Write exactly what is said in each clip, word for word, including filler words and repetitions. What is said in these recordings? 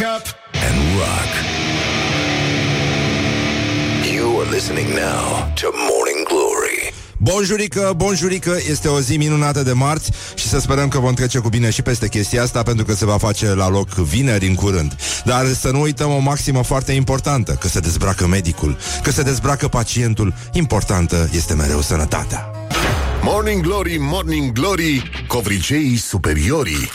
wake up and rock. You are listening now to Morning Glory. Bonjurică, bonjurică, este o zi minunată de marți și să sperăm că vom trece cu bine și peste chestia asta, pentru că se va face la loc vineri în curând. Dar să nu uităm o maximă foarte importantă: că se dezbracă medicul, că se dezbracă pacientul, importantă este mereu sănătatea. Morning Glory, Morning Glory, covriceii superiorii.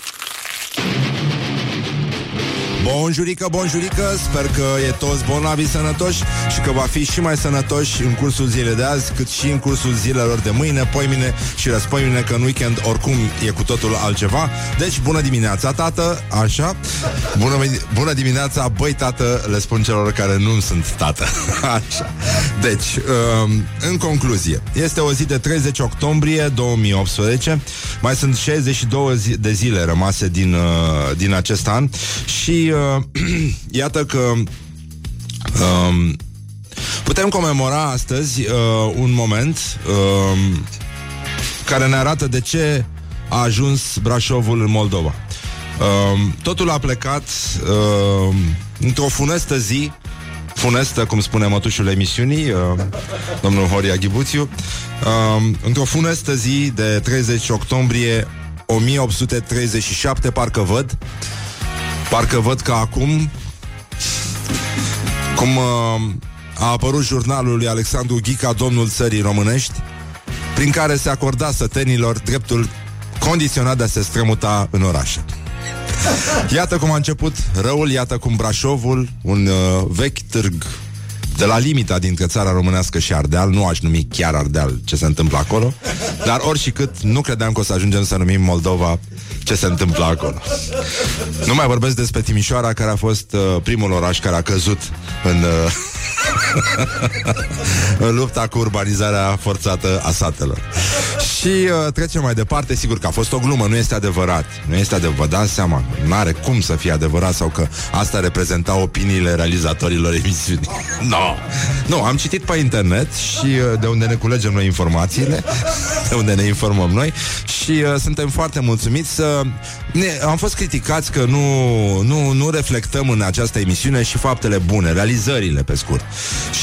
Bonjurică, bonjurică, sper că e toți bolnavi sănătoși și că va fi și mai sănătoși în cursul zilei de azi, cât și în cursul zilelor de mâine, poimine și răspoimine, că în weekend oricum e cu totul altceva. Deci, bună dimineața, tată, așa, bună, bună dimineața, băi, tată, le spun celor care nu sunt tată, așa. Deci, în concluzie, este o zi de treizeci octombrie două mii optsprezece, mai sunt șaizeci și două de zile rămase din, din acest an și iată că um, putem comemora astăzi uh, un moment uh, care ne arată de ce a ajuns Brașovul în Moldova. Uh, totul a plecat uh, într-o funestă zi, funestă, cum spune mătușul emisiunii, uh, domnul Horia Ghibuțiu, uh, într-o funestă zi de treizeci octombrie o mie opt sute treizeci și șapte, parcă văd, Parcă văd că acum, cum a apărut jurnalul lui Alexandru Ghica, Domnul Țării Românești, prin care se acorda sătenilor dreptul condiționat de a se strămuta în oraș. Iată cum a început răul, iată cum Brașovul, un uh, vechi târg de la limita dintre țara românească și Ardeal, nu aș numi chiar Ardeal ce se întâmplă acolo, dar oricât nu credeam că o să ajungem să numim Moldova ce se întâmplă acolo. Nu mai vorbesc despre Timișoara, care a fost uh, primul oraș care a căzut în, uh, în lupta cu urbanizarea forțată a satelor. Și uh, trecem mai departe. Sigur că a fost o glumă, nu este adevărat. Nu este adevărat, dați seama, n-are cum să fie adevărat, sau că asta reprezenta opiniile realizatorilor emisiunii. No. Nu, am citit pe internet și uh, de unde ne culegem noi informațiile, de unde ne informăm noi, și uh, suntem foarte mulțumiți să... Ne, am fost criticați că nu, nu, nu reflectăm în această emisiune și faptele bune, realizările pe scurt.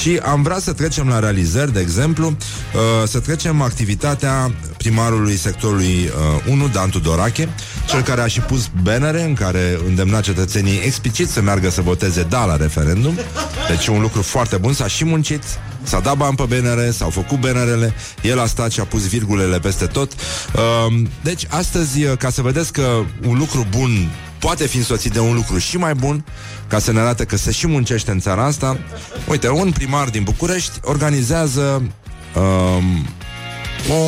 Și am vrea să trecem la realizări, de exemplu, uh, să trecem activitatea primarului sectorului uh, unu, Dan Tudorache, cel care a și pus bannere în care îndemna cetățenii explicit să meargă să voteze da la referendum. Deci un lucru foarte bun, s-a și muncit, s-a dat bani pe bannere, s-au făcut bannerele, el a stat și a pus virgulele peste tot. Uh, deci astăzi, ca să vedeți că un lucru bun poate fi însoțit de un lucru și mai bun, ca să ne arate că se și muncește în țara asta, uite, un primar din București organizează um, o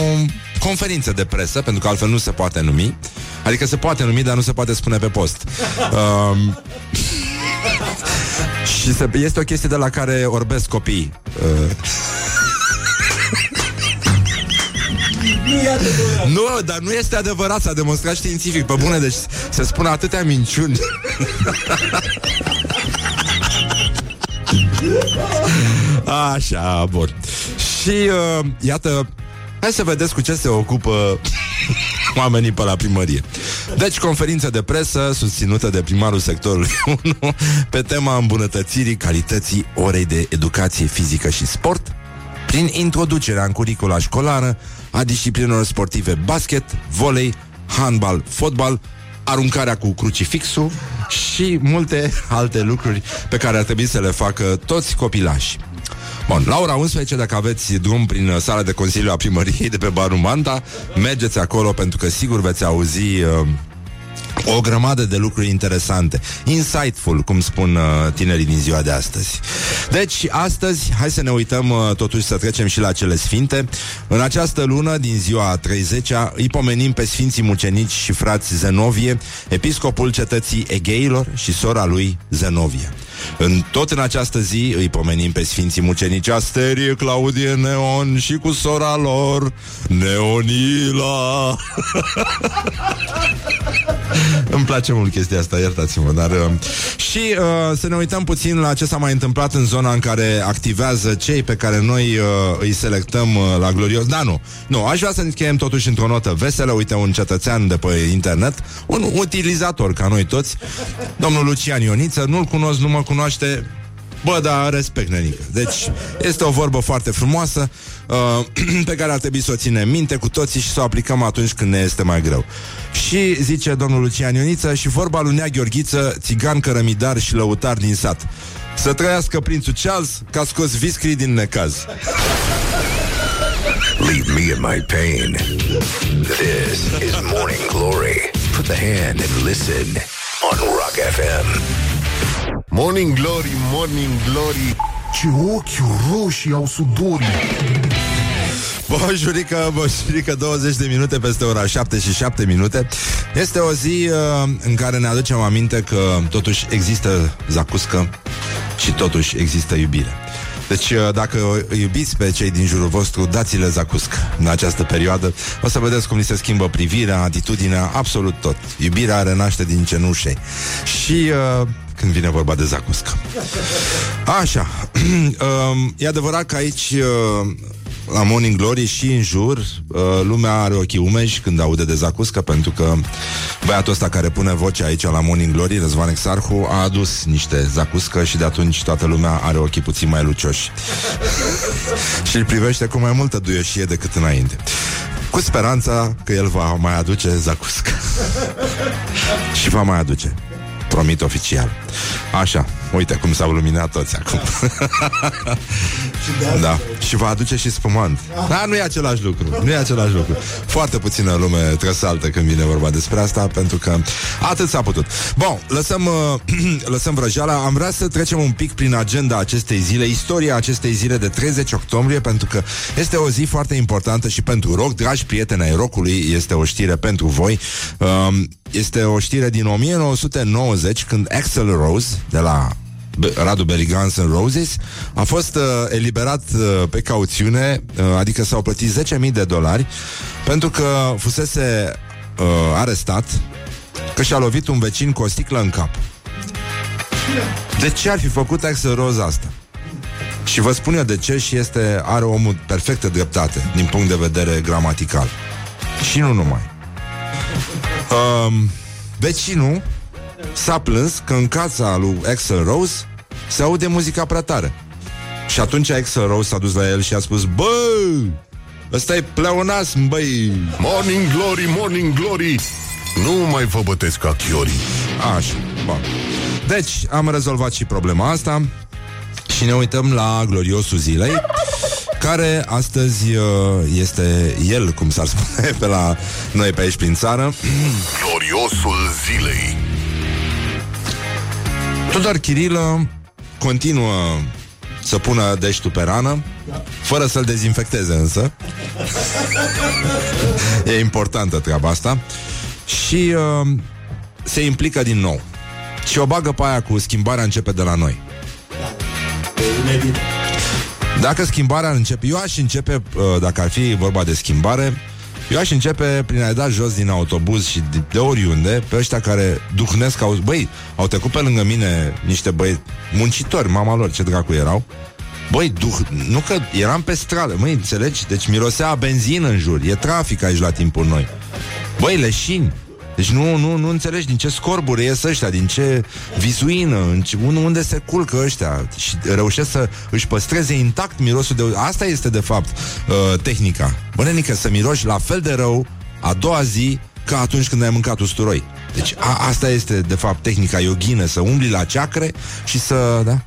conferință de presă, pentru că altfel nu se poate numi. Adică se poate numi, dar nu se poate spune pe post. um, Și se, este o chestie de la care orbesc copiii. uh, Nu, dar nu este adevărat, s-a demonstrat științific, pe bune, deci se spun atâtea minciuni. Așa, bun. Și, uh, iată, hai să vedeți cu ce se ocupă oamenii pe la primărie. Deci, conferință de presă susținută de primarul sectorului unu pe tema îmbunătățirii calității orei de educație fizică și sport prin introducerea în curicula școlară a disciplinelor sportive basket, volei, handbal, fotbal, aruncarea cu crucifixul și multe alte lucruri pe care ar trebui să le facă toți copilașii. Bun, la ora unsprezece, dacă aveți drum prin sala de consiliu a primăriei de pe Barul Manta, mergeți acolo, pentru că sigur veți auzi uh, o grămadă de lucruri interesante. Insightful, cum spun uh, tinerii din ziua de astăzi. Deci, astăzi, hai să ne uităm uh, totuși, să trecem și la cele sfinte. În această lună, din ziua treizecea, îi pomenim pe Sfinții Mucenici și frați Zenovie, episcopul cetății Egeilor și sora lui Zenovie. În tot în această zi îi pomenim pe Sfinții Mucenici Asterie, Claudie, Neon și cu sora lor Neonila. Îmi place mult chestia asta, iertați-mă, dar... Și uh, să ne uităm puțin la ce s-a mai întâmplat în zona în care activează cei pe care noi uh, îi selectăm uh, la Glorios. Da, nu, nu, aș vrea să încheiem totuși într-o notă veselă. Uite, un cetățean de pe internet, un utilizator ca noi toți, domnul Lucian Ioniță, nu-l cunosc, nu mă cunoaște... Bă, dar respect, nenică. Deci, este o vorbă foarte frumoasă uh, pe care ar trebui să o ținem minte cu toții și să o aplicăm atunci când ne este mai greu. Și zice domnul Lucian Ioniță, și vorba lui Nea Gheorghiță, țigan cărămidar și lăutar din sat: să trăiască prințul Charles, că a scos viscrii din necaz. Leave me in my pain. This is Morning Glory. Put the hand and listen on Rock F M. Morning Glory, Morning Glory, ce ochi roșii au sudorii. Bonjurică, bonjurică, douăzeci de minute peste ora șapte și șapte minute. Este o zi uh, în care ne aducem aminte că totuși există zacuscă și totuși există iubire. Deci dacă iubiți pe cei din jurul vostru, dați-le zacuscă în această perioadă. O să vedeți cum ni se schimbă privirea, atitudinea, absolut tot. Iubirea renaște din cenușei. Și uh, când vine vorba de zacuscă. Așa. uh, E adevărat că aici uh, la Morning Glory și în jur uh, lumea are ochii umeji când aude de zacuscă, pentru că băiatul ăsta care pune vocea aici la Morning Glory, Răzvan Exarhu, a adus niște zacuscă și de atunci toată lumea are ochii puțin mai lucioși și îl privește cu mai multă duioșie decât înainte, cu speranța că el va mai aduce zacuscă. Și va mai aduce, promit oficial. Așa, uite cum s-au luminat toți acum. Da. Și va aduce și spumant. Da, nu e același lucru, nu e același lucru. Foarte puțină lume trăsaltă când vine vorba despre asta, pentru că atât s-a putut. Bun, lăsăm, uh, lăsăm vrăjeala. Am vrea să trecem un pic prin agenda acestei zile, istoria acestei zile de treizeci octombrie, pentru că este o zi foarte importantă și pentru rock. Dragi prieteni ai rockului, este o știre pentru voi. Uh, este o știre din o mie nouă sute nouăzeci, când Axel Rose, de la Radu Berry, Guns N' Roses, a fost uh, eliberat uh, pe cauțiune, uh, adică s-au plătit zece mii de dolari, pentru că fusese uh, arestat că și-a lovit un vecin cu o sticlă în cap. De ce ar fi făcut Axel Rose asta? Și vă spun eu de ce, și este, are omul perfectă dreptate din punct de vedere gramatical. Și nu numai. Um, vecinul s-a plâns că în casa lui Axel Rose se aude muzica prea tare. Și atunci Axel Rose s-a dus la el și a spus: bă, ăsta e pleonasm, băi. Morning Glory, Morning Glory, nu mai vă bătesc ca chiorii. Așa, bă. Deci am rezolvat și problema asta și ne uităm la gloriosul zilei, care astăzi este el, cum s-ar spune pe la noi pe aici prin țară. Gloriosul zilei. Tudor Chirilă continuă să pună deștul pe rană, fără să-l dezinfecteze însă. E importantă treaba asta. Și uh, se implică din nou și o bagă pe aia cu schimbarea începe de la noi. Dacă schimbarea începe, eu aș începe, uh, dacă ar fi vorba de schimbare, eu aș începe prin a-i da jos din autobuz și de oriunde pe ăștia care duhnesc au... Băi, au trecut pe lângă mine niște băieți muncitori, mama lor, ce dracu erau. Băi, duh... nu că eram pe stradă, măi, înțelegi? Deci mirosea benzină în jur, e trafic aici la timpul noi. Băi, leșini. Deci nu, nu, nu înțelegi din ce scorburi ies ăștia, din ce vizuină, în ce, unde se culcă ăștia. Și reușesc să își păstreze intact mirosul de... Asta este de fapt uh, tehnica. Bă, nenică, să miroși la fel de rău a doua zi ca atunci când ai mâncat usturoi. Deci a, asta este de fapt tehnica yoghină, să umbli la ceacre și să... Da?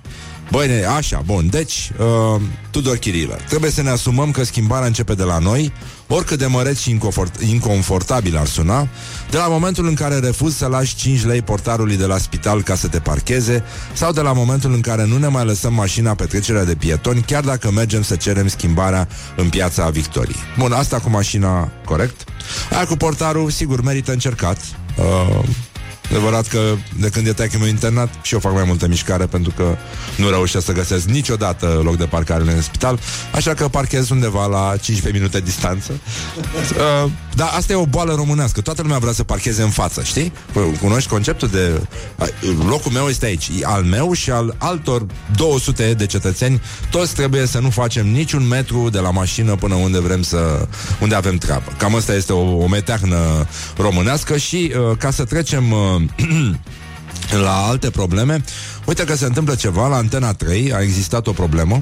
Băi, așa, bun, deci uh, Tudor Chirilă, trebuie să ne asumăm că schimbarea începe de la noi, oricât de măreț și inconfort- inconfortabil ar suna, de la momentul în care refuzi să lași cinci lei portarului de la spital ca să te parcheze, sau de la momentul în care nu ne mai lăsăm mașina pe trecerea de pietoni, chiar dacă mergem să cerem schimbarea în Piața Victoriei. Bun, asta cu mașina, corect. Aia cu portarul, sigur, merită încercat. uh, Adevărat că de când e taică-miu internat și eu fac mai multă mișcare, pentru că nu reușesc să găsesc niciodată loc de parcare în spital, așa că parchez undeva la cincisprezece minute distanță. uh, Dar asta e o boală românească. Toată lumea vrea să parcheze în față, știi? Cunoști conceptul de locul meu este aici, al meu și al altor două sute de cetățeni. Toți trebuie să nu facem niciun metru de la mașină până unde vrem să, unde avem treabă. Cam asta este o, o meteahnă românească. Și uh, ca să trecem uh, la alte probleme, uite că se întâmplă ceva la Antena trei. A existat o problemă.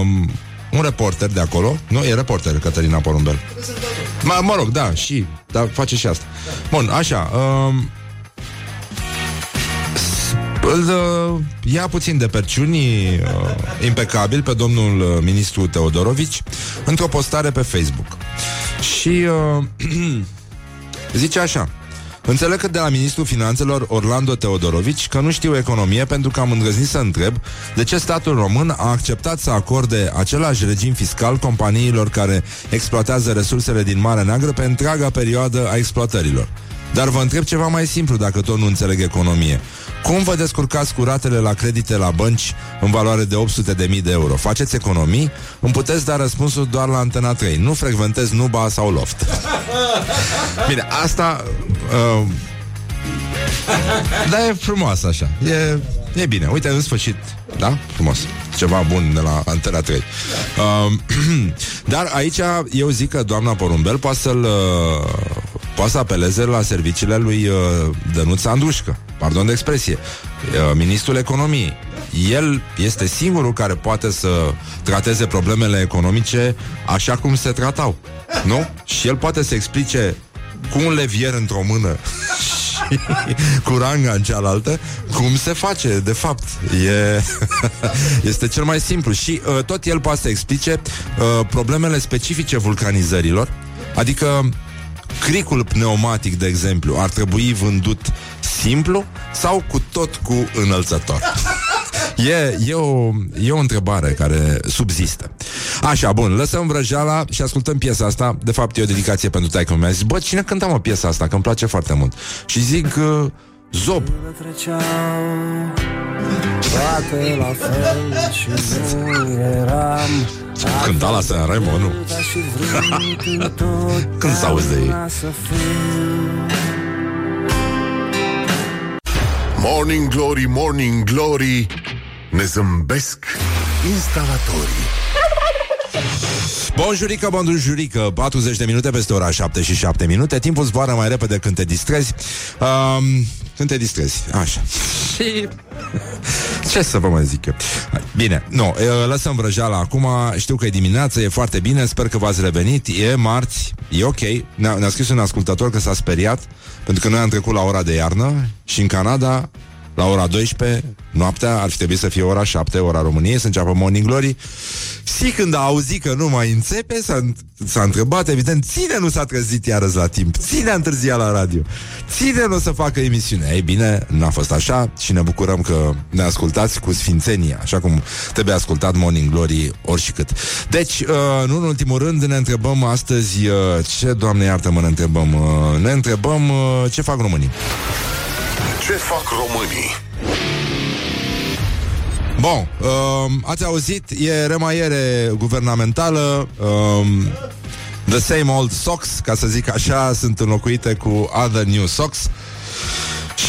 um, Un reporter de acolo, nu, e reporter Caterina Porumbel, mă, mă rog, da, și dar face și asta. Bun, așa. um, Îl uh, ia puțin de perciuni uh, impecabil pe domnul uh, ministru Teodorovici într-o postare pe Facebook. Și uh, zice așa: înțeleg că de la ministrul finanțelor Orlando Teodorovici că nu știu economie, pentru că am îndrăznit să întreb de ce statul român a acceptat să acorde același regim fiscal companiilor care exploatează resursele din Marea Neagră pe întreaga perioadă a exploatărilor. Dar vă întreb ceva mai simplu, dacă tot nu înțeleg economie. Cum vă descurcați cu ratele la credite la bănci în valoare de opt sute de mii de euro? Faceți economii? Îmi puteți da răspunsul doar la Antena trei. Nu frecventez Nuba sau Loft. Bine, asta... Uh, da, e frumos așa. E, e bine. Uite, în sfârșit, da? Frumos. Ceva bun de la Antena trei. Uh, dar aici eu zic că doamna Porumbel poate să-l... Uh, poate să apeleze la serviciile lui uh, Dănuța Andrușcă, pardon de expresie, uh, ministrul economiei. El este singurul care poate să trateze problemele economice așa cum se tratau, nu? Și el poate să explice cu un levier într-o mână și cu ranga în cealaltă cum se face, de fapt. E... este cel mai simplu. Și uh, tot el poate să explice uh, problemele specifice vulcanizărilor, adică cricul pneumatic, de exemplu, ar trebui vândut simplu sau cu tot cu înălțător? E, e, o, e o întrebare care subzistă. Așa, bun, lăsăm vrăjeala și ascultăm piesa asta. De fapt, e o dedicație pentru taică. Mi-a zis: bă, cine cânta, mă, piesa asta? Că îmi place foarte mult. Și zic, uh, Zob. Toate la fel și nu eram. Cânta la Sanremo, nu? Când s-auzi de ei? Morning Glory, Morning Glory, ne zâmbesc instalatorii. Bonjurică, bonjurică, patruzeci de minute peste ora șapte și șapte minute. Timpul zboară mai repede când te distrezi. um, Când te distrezi, așa. Și... ce să vă mai zic eu? Bine, nu, lăsăm vrăjeala acum. Știu că e dimineață, e foarte bine. Sper că v-ați revenit, e marți, e ok. Ne-a, ne-a scris un ascultător că s-a speriat pentru că noi am trecut la ora de iarnă și în Canada, la ora douăsprezece noaptea, ar fi trebuit să fie ora șapte, ora României, să înceapă Morning Glory. Și când a auzit că nu mai înțepe, s-a, s-a întrebat, evident, ține nu s-a trezit iarăzi la timp, ține a întârziat la radio, ține nu o să facă emisiunea. Ei bine, n-a fost așa și ne bucurăm că ne ascultați cu sfințenie, așa cum trebuie ascultat Morning Glory oricât. Deci, nu în ultimul rând, ne întrebăm astăzi ce, Doamne iartă-mă, ne întrebăm. Ne întrebăm ce fac românii. Ce fac românii? Bun, um, ați auzit, e remaiere guvernamentală, um, the same old socks, ca să zic așa, sunt înlocuite cu other new socks.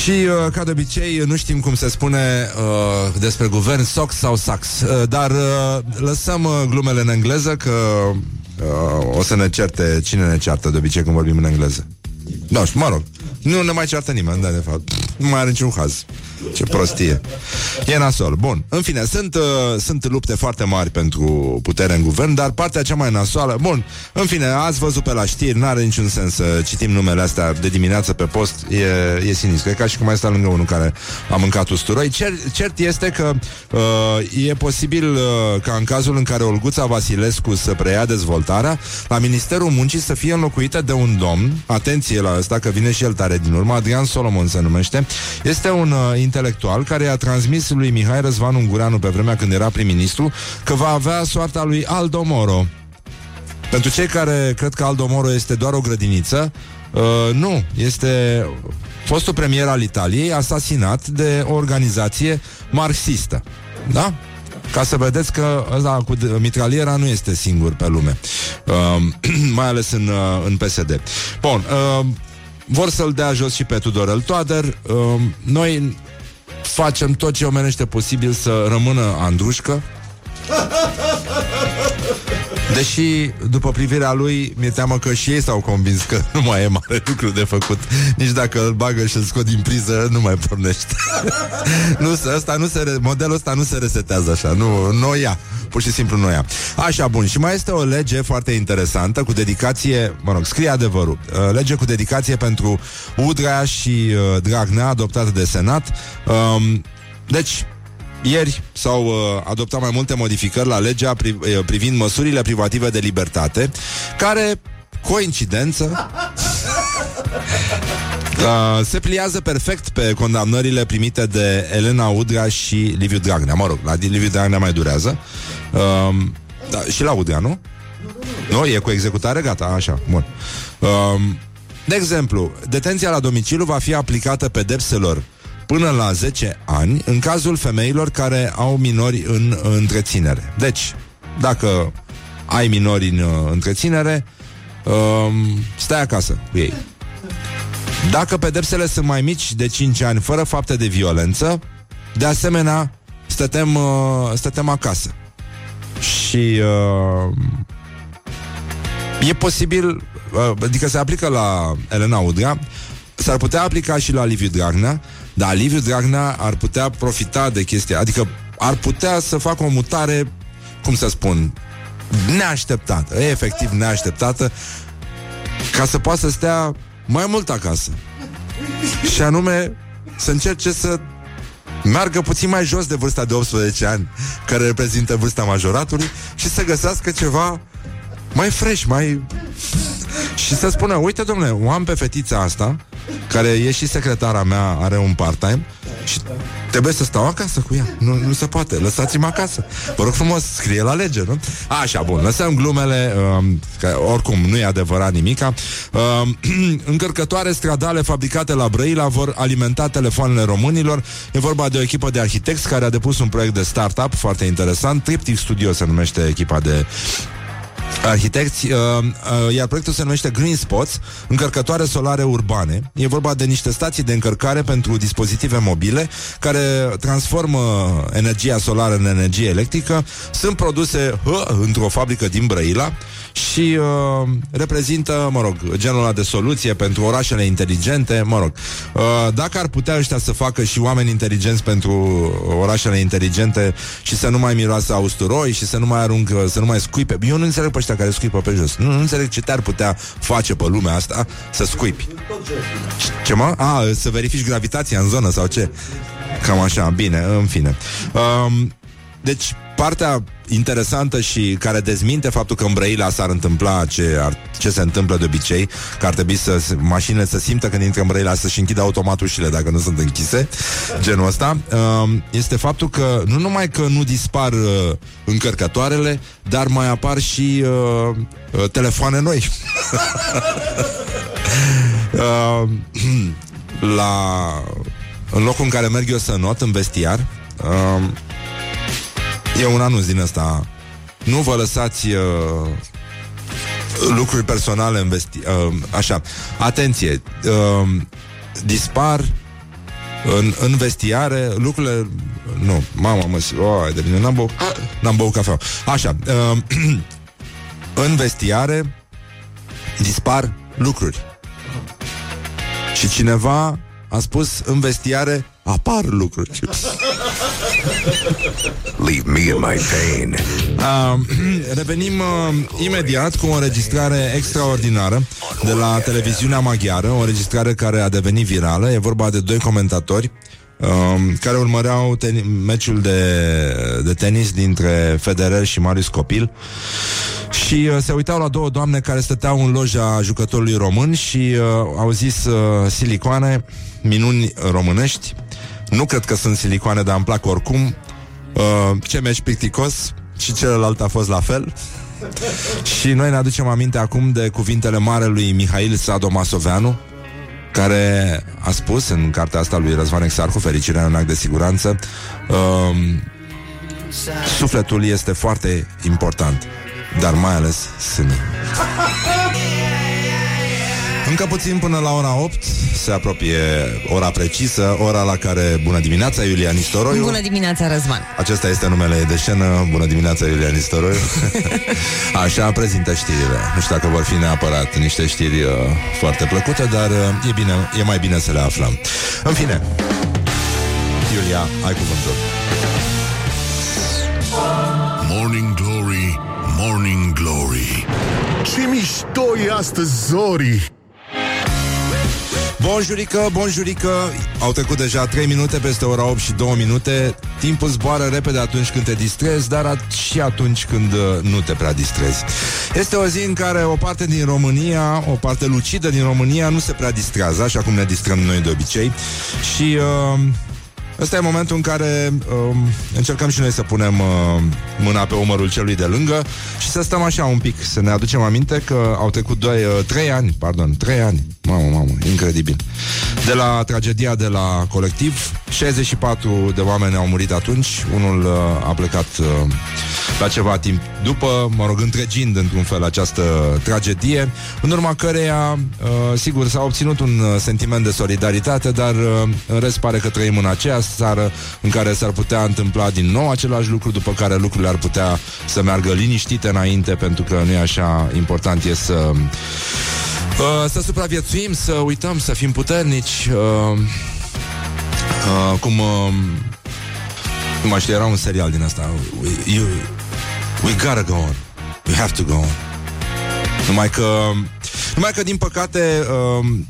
Și, uh, ca de obicei, nu știm cum se spune uh, despre guvern, socks sau sax, uh, dar uh, lăsăm uh, glumele în engleză, că uh, o să ne certe, cine ne ceartă de obicei când vorbim în engleză? Da, mă rog, nu ne mai ceartă nimeni, da, de fapt. Nu mai are niciun haz. Ce prostie. E nasol. Bun, în fine, sunt, uh, sunt lupte foarte mari pentru putere în guvern, dar partea cea mai nasoală... Bun, în fine, ați văzut pe la știri, n-are niciun sens să citim numele astea de dimineață pe post, e, e sinistru. E ca și cum ai stat lângă unul care a mâncat usturoi. Cer, cert este că uh, e posibil uh, ca în cazul în care Olguța Vasilescu să preia dezvoltarea, la Ministerul Muncii să fie înlocuită de un domn, atenție la ăsta că vine și el tare din urmă, Adrian Solomon se numește, este un uh, intelectual care a transmis lui Mihai Răzvan Ungureanu pe vremea când era prim-ministru că va avea soarta lui Aldo Moro. Pentru cei care cred că Aldo Moro este doar o grădiniță, uh, nu, este fostul premier al Italiei, asasinat de o organizație marxistă. Da? Ca să vedeți că ăsta cu mitraliera nu este singur pe lume, uh, mai ales în, uh, în P S D. Bun, uh, vor să-l dea jos și pe Tudorel Toader. uh, Noi facem tot ce omenește posibil să rămână Andrușcă. Deși, după privirea lui, mi-e teamă că și ei s-au convins că nu mai e mare lucru de făcut. Nici dacă îl bagă și îl scot din priză, nu mai pornește. Nu, ăsta nu se, modelul ăsta nu se resetează așa, nu, nu ia. Pur și simplu nu ia. Așa, bun, și mai este o lege foarte interesantă cu dedicație, mă rog, scrie adevărul, lege cu dedicație pentru Udrea și uh, Dragnea, adoptată de Senat. um, Deci... ieri s-au uh, adoptat mai multe modificări la legea pri- uh, privind măsurile privative de libertate, care, coincidență, uh, se pliază perfect pe condamnările primite de Elena Udrea și Liviu Dragnea. Mă rog, la Liviu Dragnea mai durează. uh, da, Și la Udrea, nu? Nu, e cu executare, gata, așa, bun. uh, De exemplu, detenția la domiciliu va fi aplicată pedepselor până la zece ani în cazul femeilor care au minori în întreținere. Deci, dacă ai minori în întreținere, stai acasă cu ei. Dacă pedepsele sunt mai mici de cinci ani fără fapte de violență, de asemenea, stătem, stătem acasă. Și e posibil, adică se aplică la Elena Udrea, s-ar putea aplica și la Liviu Dragnea. Dar Liviu Dragnea ar putea profita de chestia, adică ar putea să facă o mutare, cum să spun, neașteptată, efectiv neașteptată, ca să poată să stea mai mult acasă. Și anume să încerce să meargă puțin mai jos de vârsta de optsprezece ani, care reprezintă vârsta majoratului, și să găsească ceva mai fresh, mai... și să spună, uite domnule, o am pe fetița asta, care e și secretara mea, are un part-time și trebuie să stau acasă cu ea. Nu, nu se poate, lăsați-mă acasă. Vă rog frumos, scrie la lege, nu? Așa, bun, lăsăm glumele, um, că oricum nu e adevărat nimica. um, Încărcătoare stradale fabricate la Brăila vor alimenta telefoanele românilor. E vorba de o echipă de arhitecți care a depus un proiect de startup foarte interesant. Triptic Studio se numește echipa de arhitecți, uh, uh, iar proiectul se numește Green Spots, încărcătoare solare urbane. E vorba de niște stații de încărcare pentru dispozitive mobile care transformă energia solară în energie electrică. Sunt produse uh, într-o fabrică din Brăila și uh, reprezintă, mă rog, genul ăla de soluție pentru orașele inteligente, mă rog. Uh, dacă ar putea ăștia să facă și oameni inteligenți pentru orașele inteligente și să nu mai miroase a usturoi și să nu mai aruncă, să nu mai scuipe. Eu nu înțeleg pe ăștia care scuipă pe jos. Nu, nu înțeleg ce te-ar putea face pe lumea asta să scuipi. Ce mă? A, să verifici gravitația în zonă sau ce? Cam așa, bine, în fine. Um, deci, partea interesantă și care dezminte faptul că în Brăila s-ar întâmpla ce, ar, ce se întâmplă de obicei, că ar trebui să mașinile să simtă când intră în Brăila să-și închidă automat ușile dacă nu sunt închise, genul ăsta, este faptul că nu numai că nu dispar încărcătoarele, dar mai apar și uh, telefoane noi. La în locul în care merg eu să not, în vestiar, uh, e un anunț din ăsta. Nu vă lăsați uh, lucruri personale în vesti- uh, așa. Atenție, uh, dispar în, în vestiare lucrurile. Nu, mamă, mă, oh, de bine, n-am băut, n-am băut cafea. Așa, uh, în vestiare dispar lucruri. Și cineva a spus, în vestiare apar lucruri. Leave me in my pain. Uh, revenim uh, imediat cu o înregistrare extraordinară de la televiziunea maghiară, o înregistrare care a devenit virală. E vorba de doi comentatori uh, care urmăreau teni- meciul de, de tenis dintre Federer și Marius Copil și uh, se uitau la două doamne care stăteau în loja jucătorului român și uh, au zis uh, silicoane, minuni românești. Nu cred că sunt silicoane, dar îmi plac oricum. uh, Ce meci plicticos. Și celălalt a fost la fel. Și noi ne aducem aminte acum de cuvintele marelui Mihail Sadoveanu, care a spus în cartea asta lui Răzvan Exarhu, Fericirea în un act de siguranță, um, sufletul este foarte important, dar mai ales sânii. Încă puțin până la ora opt, se apropie ora precisă, ora la care... Bună dimineața, Iulia Nistoroiu! Bună dimineața, Răzvan! Acesta este numele de scenă, Bună dimineața, Iulia Nistoroiu! Așa prezintă știrile. Nu știu dacă vor fi neapărat niște știri uh, foarte plăcute, dar uh, e bine, e mai bine să le aflăm. În fine, Iulia, ai cuvântul. Morning Glory, Morning Glory, ce mișto e astăzi, zorii! Bonjurică, bonjurică. Au trecut deja trei minute peste ora opt și două minute. Timpul zboară repede atunci când te distrezi, dar at- și atunci când nu te prea distrezi. Este o zi în care o parte din România, o parte lucidă din România, nu se prea distrează, așa cum ne distrăm noi de obicei. Și uh, ăsta e momentul în care uh, încercăm și noi să punem uh, mâna pe umărul celui de lângă și să stăm așa un pic, să ne aducem aminte că au trecut doi, uh, trei ani, pardon, trei ani, mamă, mamă, incredibil, de la tragedia de la Colectiv. șaizeci și patru de oameni au murit atunci, unul uh, a plecat uh, la ceva timp după, mă rog, întregind într-un fel această tragedie, în urma căreia, uh, sigur, s-a obținut un sentiment de solidaritate, dar uh, în rest pare că trăim în aceea țară în care s-ar putea întâmpla din nou același lucru, după care lucrurile ar putea să meargă liniștite înainte, pentru că nu e așa, important e să uh, să supraviețuim, să uităm, să fim puternici, uh, uh, cum uh, nu mai știu, era un serial din asta, we, you, we gotta go on, we have to go on, numai că Numai că, din păcate,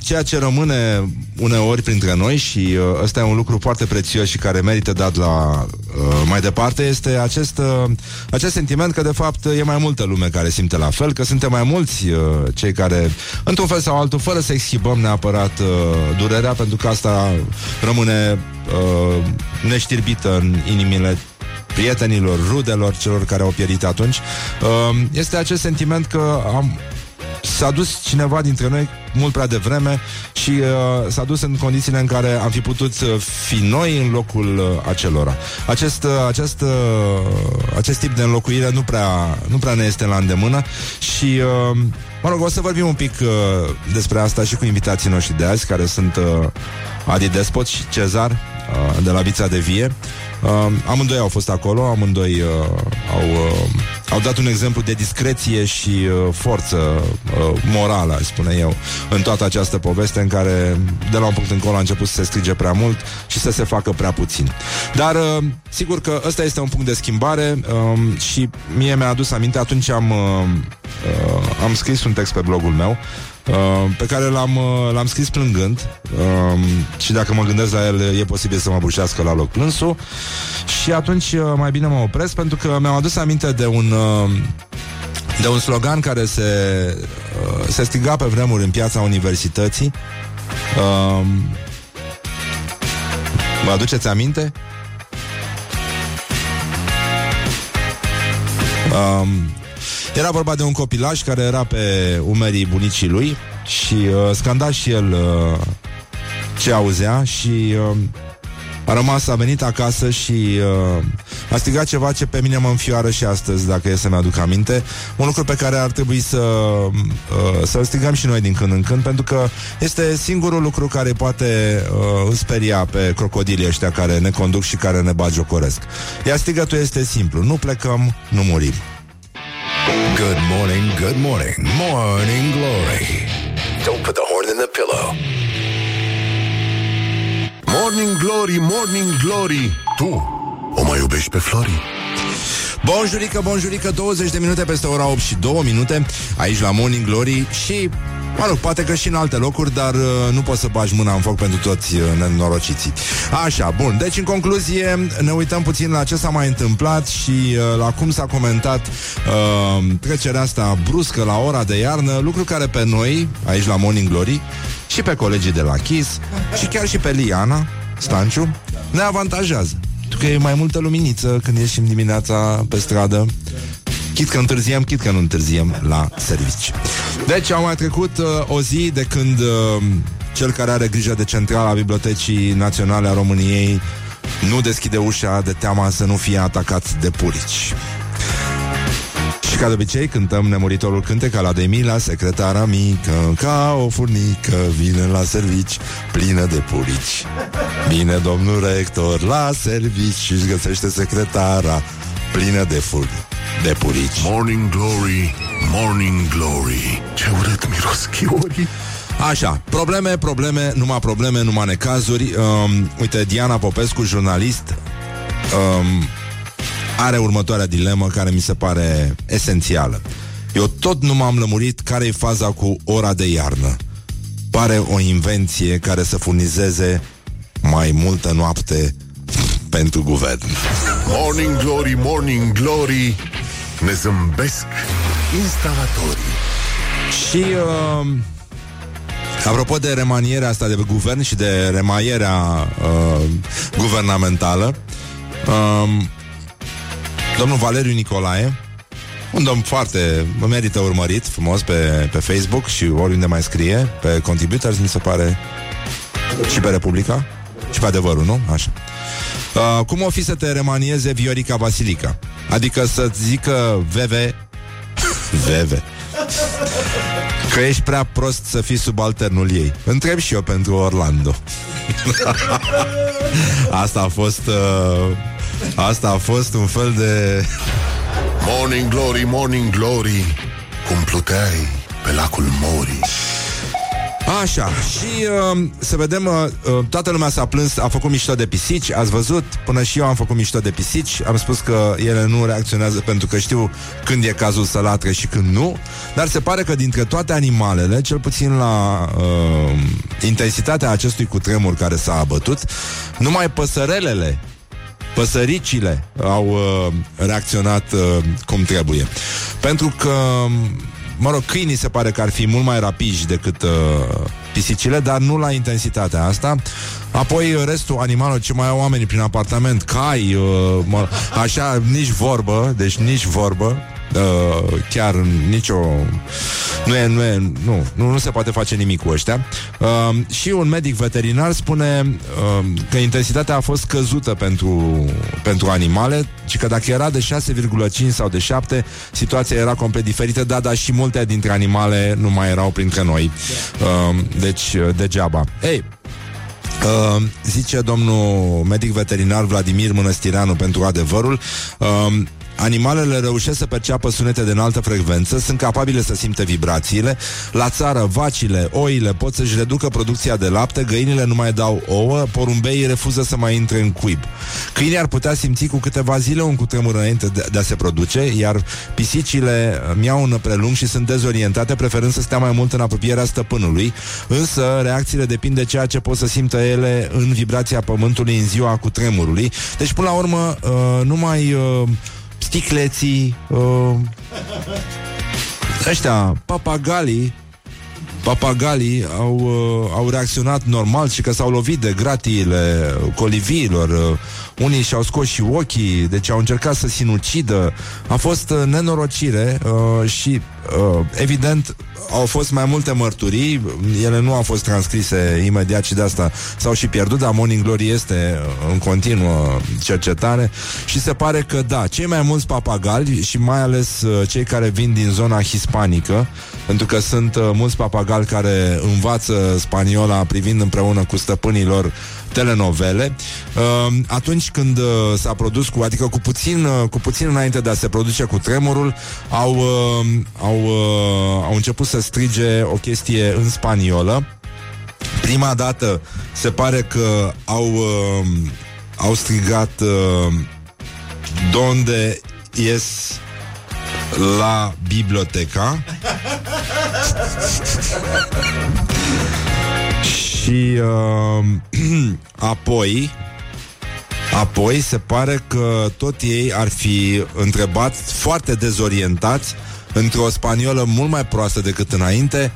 ceea ce rămâne uneori printre noi, și ăsta e un lucru foarte prețios și care merită dat la mai departe, este acest, acest sentiment că, de fapt, e mai multă lume care simte la fel, că suntem mai mulți cei care, într-un fel sau altul, fără să exhibăm neapărat durerea, pentru că asta rămâne neștirbită în inimile prietenilor, rudelor, celor care au pierit atunci, este acest sentiment că am... s-a dus cineva dintre noi mult prea devreme și uh, s-a dus în condițiile în care am fi putut fi noi în locul uh, acelora. Acest, uh, acest, uh, acest tip de înlocuire nu prea, nu prea ne este la îndemână și, uh, mă rog, o să vorbim un pic uh, despre asta și cu invitații noștri de azi, care sunt uh, Adi Despot și Cezar uh, de la Vița de Vie. Uh, amândoi au fost acolo, amândoi uh, au, uh, au dat un exemplu de discreție și uh, forță uh, morală, aș spune eu, în toată această poveste în care de la un punct încolo a început să se strige prea mult și să se facă prea puțin. Dar uh, sigur că ăsta este un punct de schimbare uh, și mie mi-a adus aminte, atunci am, uh, uh, am scris un text pe blogul meu pe care l-am, l-am scris plângând, um, și dacă mă gândesc la el, e posibil să mă bușească la loc plânsul. Și atunci mai bine mă opresc, pentru că mi-am adus aminte de un de un slogan care se se striga pe vremuri în piața universității. um, Vă aduceți aminte? Um, Era vorba de un copilaj care era pe umerii bunicii lui și uh, scanda și el uh, ce auzea și uh, a rămas, a venit acasă și uh, a strigat ceva ce pe mine mă înfioară și astăzi, dacă e să-mi aduc aminte. Un lucru pe care ar trebui să, uh, să-l strigăm și noi din când în când, pentru că este singurul lucru care poate uh, speria pe crocodilii ăștia care ne conduc și care ne bagiocoresc. Iar strigătul este simplu: nu plecăm, nu murim. Good morning, good morning, Morning Glory. Don't put the horn in the pillow. Morning Glory, Morning Glory, tu o mai iubești pe Flori? Bonjurică, bonjurică, douăzeci de minute peste ora opt și două minute, aici la Morning Glory și, mă rog, poate că și în alte locuri, dar uh, nu poți să bagi mâna în foc pentru toți uh, nenorociții. Așa, bun, deci în concluzie ne uităm puțin la ce s-a mai întâmplat și uh, la cum s-a comentat uh, trecerea asta bruscă la ora de iarnă, lucru care pe noi, aici la Morning Glory, și pe colegii de la Kiss și chiar și pe Liana Stanciu, ne avantajează. Că e mai multă luminiță când ieșim dimineața pe stradă. Chit că întârziem, chit că nu întârziem la servici. Deci a mai trecut uh, o zi de când uh, cel care are grijă de centrala Bibliotecii Naționale a României nu deschide ușa de teama să nu fie atacat de purici. Și ca de obicei cântăm nemuritorul cântec al Ademii la secretara mică, ca o furnică vine la servici plină de purici. Vine domnul rector la servici și-și găsește secretara plină de furnici. De purici. Morning Glory, Morning Glory, ce urât miros chiorii. Așa, probleme, probleme, numai probleme, numai necazuri. um, Uite, Diana Popescu, jurnalist, um, are următoarea dilemă care mi se pare esențială. Eu tot nu m-am lămurit care e faza cu ora de iarnă. Pare o invenție care să furnizeze mai multă noapte pentru guvern. Morning Glory, Morning Glory, ne zâmbesc instalatorii. Și uh, apropo de remanierea asta de guvern și de remaierea uh, guvernamentală, uh, domnul Valeriu Nicolae, un domn foarte merită urmărit frumos pe, pe Facebook și oriunde mai scrie, pe Contributors, mi se pare, și pe Republica și pe Adevărul, nu? Așa. Uh, cum o fi să te remanieze Viorica Vasilica? Adică să-ți zică veve veve că ești prea prost să fii subalternul ei. Întreb și eu pentru Orlando. Asta a fost uh, Asta a fost un fel de Morning Glory, Morning Glory, cum pluteai pe lacul Mori. Așa, și uh, să vedem, uh, toată lumea s-a plâns, a făcut mișto de pisici, ați văzut? Până și eu am făcut mișto de pisici, am spus că ele nu reacționează pentru că știu când e cazul să latre și când nu, dar se pare că dintre toate animalele, cel puțin la uh, intensitatea acestui cutremur care s-a abătut, numai păsărelele, păsăricile au uh, reacționat uh, cum trebuie. Pentru că... Mă rog, câinii se pare că ar fi mult mai rapizi decât uh, pisicile, dar nu la intensitatea asta. Apoi restul animalelor, ce mai au oamenii prin apartament, cai, uh, mă, așa, nici vorbă, deci nici vorbă, uh, chiar nicio... Nu e, nu e, nu, nu, nu se poate face nimic cu ăștia. Uh, și un medic veterinar spune uh, că intensitatea a fost scăzută pentru, pentru animale și că dacă era de șase virgulă cinci sau de șapte, situația era complet diferită, da, dar și multe dintre animale nu mai erau printre noi. Uh, deci, degeaba. Ei, Uh, zice domnul medic veterinar Vladimir Mănăstireanu pentru Adevărul, uh, animalele reușesc să perceapă sunete de înaltă frecvență, sunt capabile să simte vibrațiile. La țară, vacile, oile pot să-și reducă producția de lapte, găinile nu mai dau ouă, porumbeii refuză să mai intre în cuib. Câinii ar putea simți cu câteva zile un cutremur înainte de, de a se produce, iar pisicile miau în prelung și sunt dezorientate, preferând să stea mai mult în apropierea stăpânului, însă reacțiile depind de ceea ce pot să simtă ele în vibrația pământului în ziua cutremurului. Deci, până la urmă, uh, numai... Uh, sticleții, uh, ăștia, papagalii, papagalii au, uh, au reacționat normal și că s-au lovit de gratiile coliviilor, uh, unii și-au scos și ochii, deci au încercat să sinucidă. A fost uh, nenorocire uh, și, uh, evident, au fost mai multe mărturii, ele nu au fost transcrise imediat și de asta s-au și pierdut, dar Morning Glory este în continuă cercetare și se pare că, da, cei mai mulți papagali și mai ales cei care vin din zona hispanică, pentru că sunt mulți papagali care învață spaniola privind împreună cu stăpânii lor telenovele, atunci când s-a produs, cu, adică cu puțin, cu puțin înainte de a se produce cutremurul, au, au, au început să strige o chestie în spaniolă. Prima dată se pare că au, au strigat Donde es la biblioteca? Și uh, apoi Apoi se pare că tot ei ar fi întrebat, foarte dezorientați, într-o spaniolă mult mai proastă decât înainte: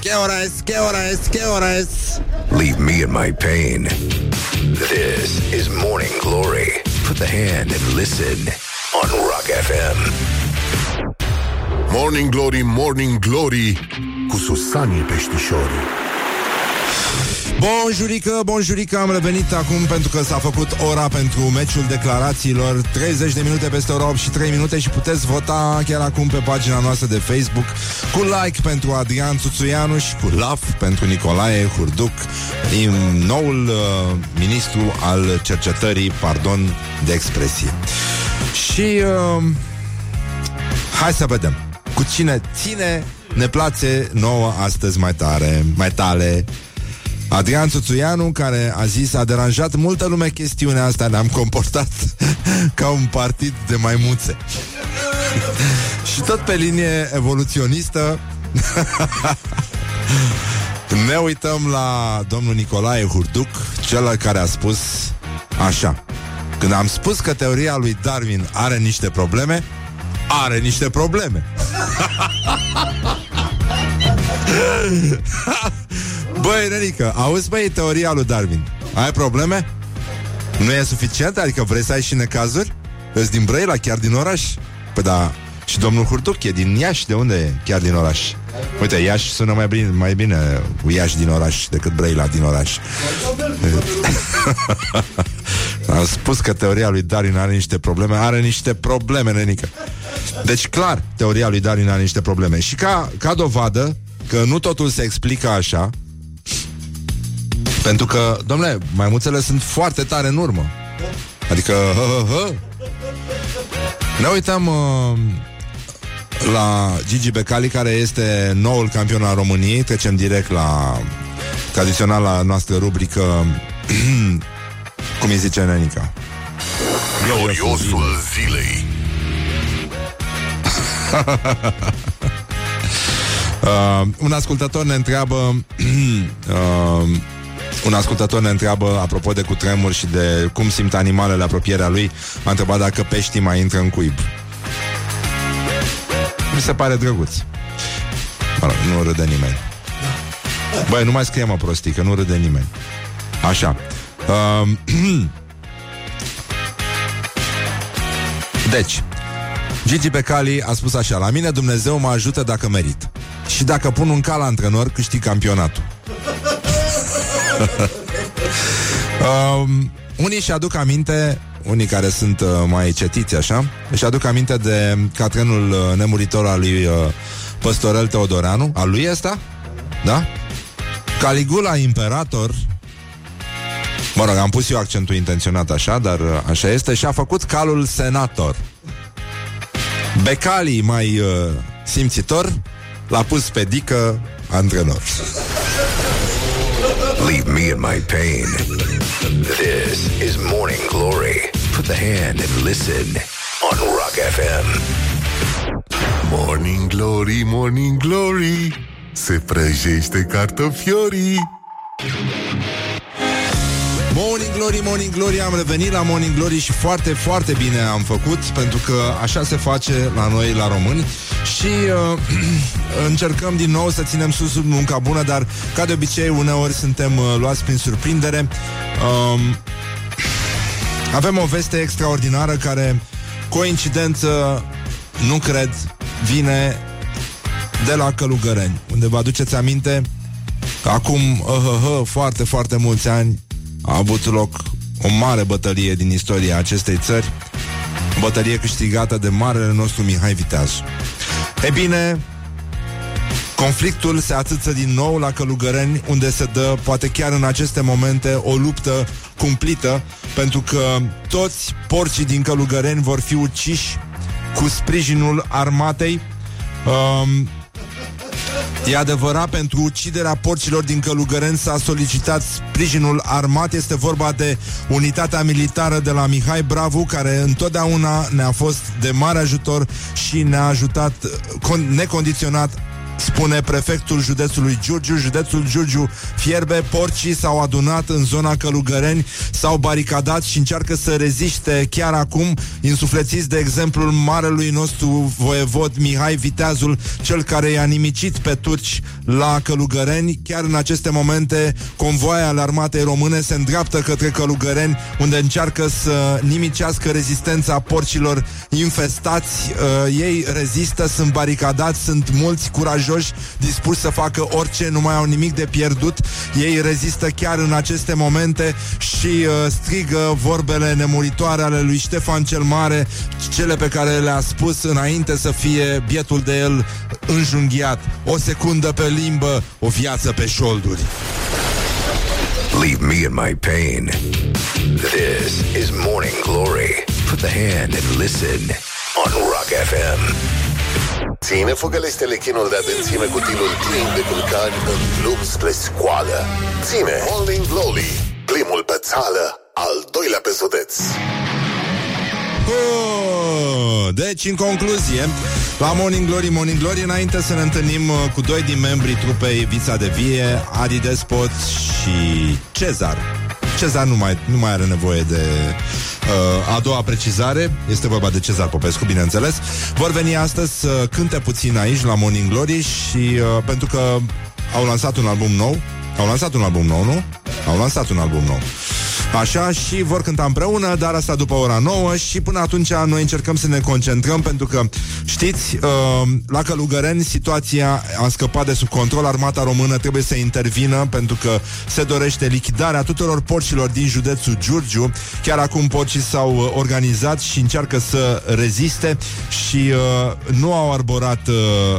¿Qué hora es? ¿Qué hora es? ¿Qué hora es? Leave me in my pain. This is Morning Glory. Put the hand and listen on Rock F M. Morning Glory, Morning Glory, cu Susanii peștișorii. Bonjurică, bonjurică, am revenit acum pentru că s-a făcut ora pentru meciul declarațiilor, treizeci de minute peste ora opt și trei minute, și puteți vota chiar acum pe pagina noastră de Facebook cu like pentru Adrian Țuțuianu și cu laf pentru Nicolae Hurduc, noul uh, ministru al cercetării, pardon de expresie. Și uh, hai să vedem cu cine ține ne place nouă astăzi mai tare, mai tale. Adrian Țuțuianu, care a zis: a deranjat multă lume chestiunea asta, ne-am comportat ca un partid de maimuțe. Și tot pe linie evoluționistă ne uităm la domnul Nicolae Hurduc, cel care a spus așa: când am spus că teoria lui Darwin are niște probleme, are niște probleme. Băi, Nerică, auzi, băi, teoria lui Darwin, ai probleme? Nu e suficient? Adică vrei să ai și necazuri? Ești din Brăila, chiar din oraș? Păi da, și domnul Hurduc e din Iași. De unde e? Chiar din oraș. Uite, Iași sună mai bine, mai bine Iași din oraș decât Brăila din oraș. Am spus că teoria lui Darwin are niște probleme. Are niște probleme, Nenică. Deci clar, teoria lui Darwin are niște probleme. Și ca, ca dovadă că nu totul se explică așa, pentru că, domnule, maimuțele sunt foarte tare în urmă. Adică hă, hă, hă. Ne uităm uh, la Gigi Becali, care este noul campion al României. Trecem direct la tradiționala noastră rubrică cum îi zice Nenica? Gloriosul zilei. Uh, un ascultător ne întreabă uh, un ascultător ne întreabă apropo de cutremur și de cum simt animalele apropierea lui. M-a întrebat dacă peștii mai intră în cuib. Mi se pare drăguț. Bă, nu râde nimeni. Băi, nu mai scrie, mă, prostii, că nu râde nimeni. Așa. uh, Deci Gigi Becali a spus așa: la mine Dumnezeu mă ajută dacă merit, și dacă pun un cal antrenor, câștig campionatul. um, Unii își aduc aminte, unii care sunt uh, mai cetiți așa, își aduc aminte de catrenul uh, nemuritor al lui uh, Păstorel Teodoreanu. Al lui ăsta? Da? Caligula imperator. Mă rog, am pus eu accentul intenționat așa, dar uh, așa este. Și-a făcut calul senator. Becali, mai uh, simțitor, l-a pus pe Dică antrenor. Leave me in my pain. This is Morning Glory. Put the hand and listen on Rock F M. Morning Glory, Morning Glory, se prăjește cartofiorii. Morning Glory, Morning Glory, am revenit la Morning Glory și foarte, foarte bine am făcut, pentru că așa se face la noi, la români. Și uh, încercăm din nou să ținem sus munca bună, dar ca de obicei uneori suntem uh, luați prin surprindere. uh, Avem o veste extraordinară care, coincidență, nu cred, vine de la Călugăreni, unde, vă aduceți aminte, acum uh, uh, uh, foarte, foarte mulți ani a avut loc o mare bătălie din istoria acestei țări, bătălie câștigată de marele nostru Mihai Viteazul. E bine, conflictul se atâță din nou la Călugăreni, unde se dă, poate chiar în aceste momente, o luptă cumplită, pentru că toți porcii din Călugăreni vor fi uciși cu sprijinul armatei. Um, E adevărat, pentru uciderea porcilor din Călugăreni s-a solicitat sprijinul armat. Este vorba de unitatea militară de la Mihai Bravu, care întotdeauna ne-a fost de mare ajutor și ne-a ajutat necondiționat, spune prefectul județului Giurgiu. Județul Giurgiu fierbe, porcii s-au adunat în zona Călugăreni, s-au baricadat și încearcă să reziste chiar acum, insuflețiți de exemplul marelui nostru voievod Mihai Viteazul, cel care i-a nimicit pe turci la Călugăreni. Chiar în aceste momente, convoaie ale armatei române se îndreaptă către Călugăreni, unde încearcă să nimicească rezistența porcilor infestați. Uh, ei rezistă, sunt baricadați, sunt mulți curajoși curajoși, dispuși să facă orice, nu mai au nimic de pierdut. Ei rezistă chiar în aceste momente și uh, strigă vorbele nemuritoare ale lui Ștefan cel Mare, cele pe care le-a spus înainte să fie bietul de el înjunghiat. O secundă pe limbă, o viață pe șolduri. Leave me in my pain. This is Morning Glory. Put the hand and listen on Rock F M. Ține făgălește-le chinul de adânțime cu tilul plin de culcani în plumb spre scoală. Ține Morning Glory, primul pe țală, al doilea pe județ. Oh, deci, în concluzie, la Morning Glory, Morning Glory, înainte să ne întâlnim cu doi din membrii trupei Vița de Vie, Adi Despot și Cezar. Cezar nu mai, nu mai are nevoie de uh, a doua precizare. Este vorba de Cezar Popescu, bineînțeles. Vor veni astăzi să uh, cânte puțin aici la Morning Glory și uh, pentru că au lansat un album nou. Au lansat un album nou, nu? Au lansat un album nou. Așa, și vor cânta împreună, dar asta după ora nouă. Și până atunci noi încercăm să ne concentrăm, pentru că, știți, la Călugăreni situația a scăpat de sub control. Armata română trebuie să intervină, pentru că se dorește lichidarea tuturor porcilor din județul Giurgiu. Chiar acum porcii s-au organizat și încearcă să reziste. Și nu au arborat,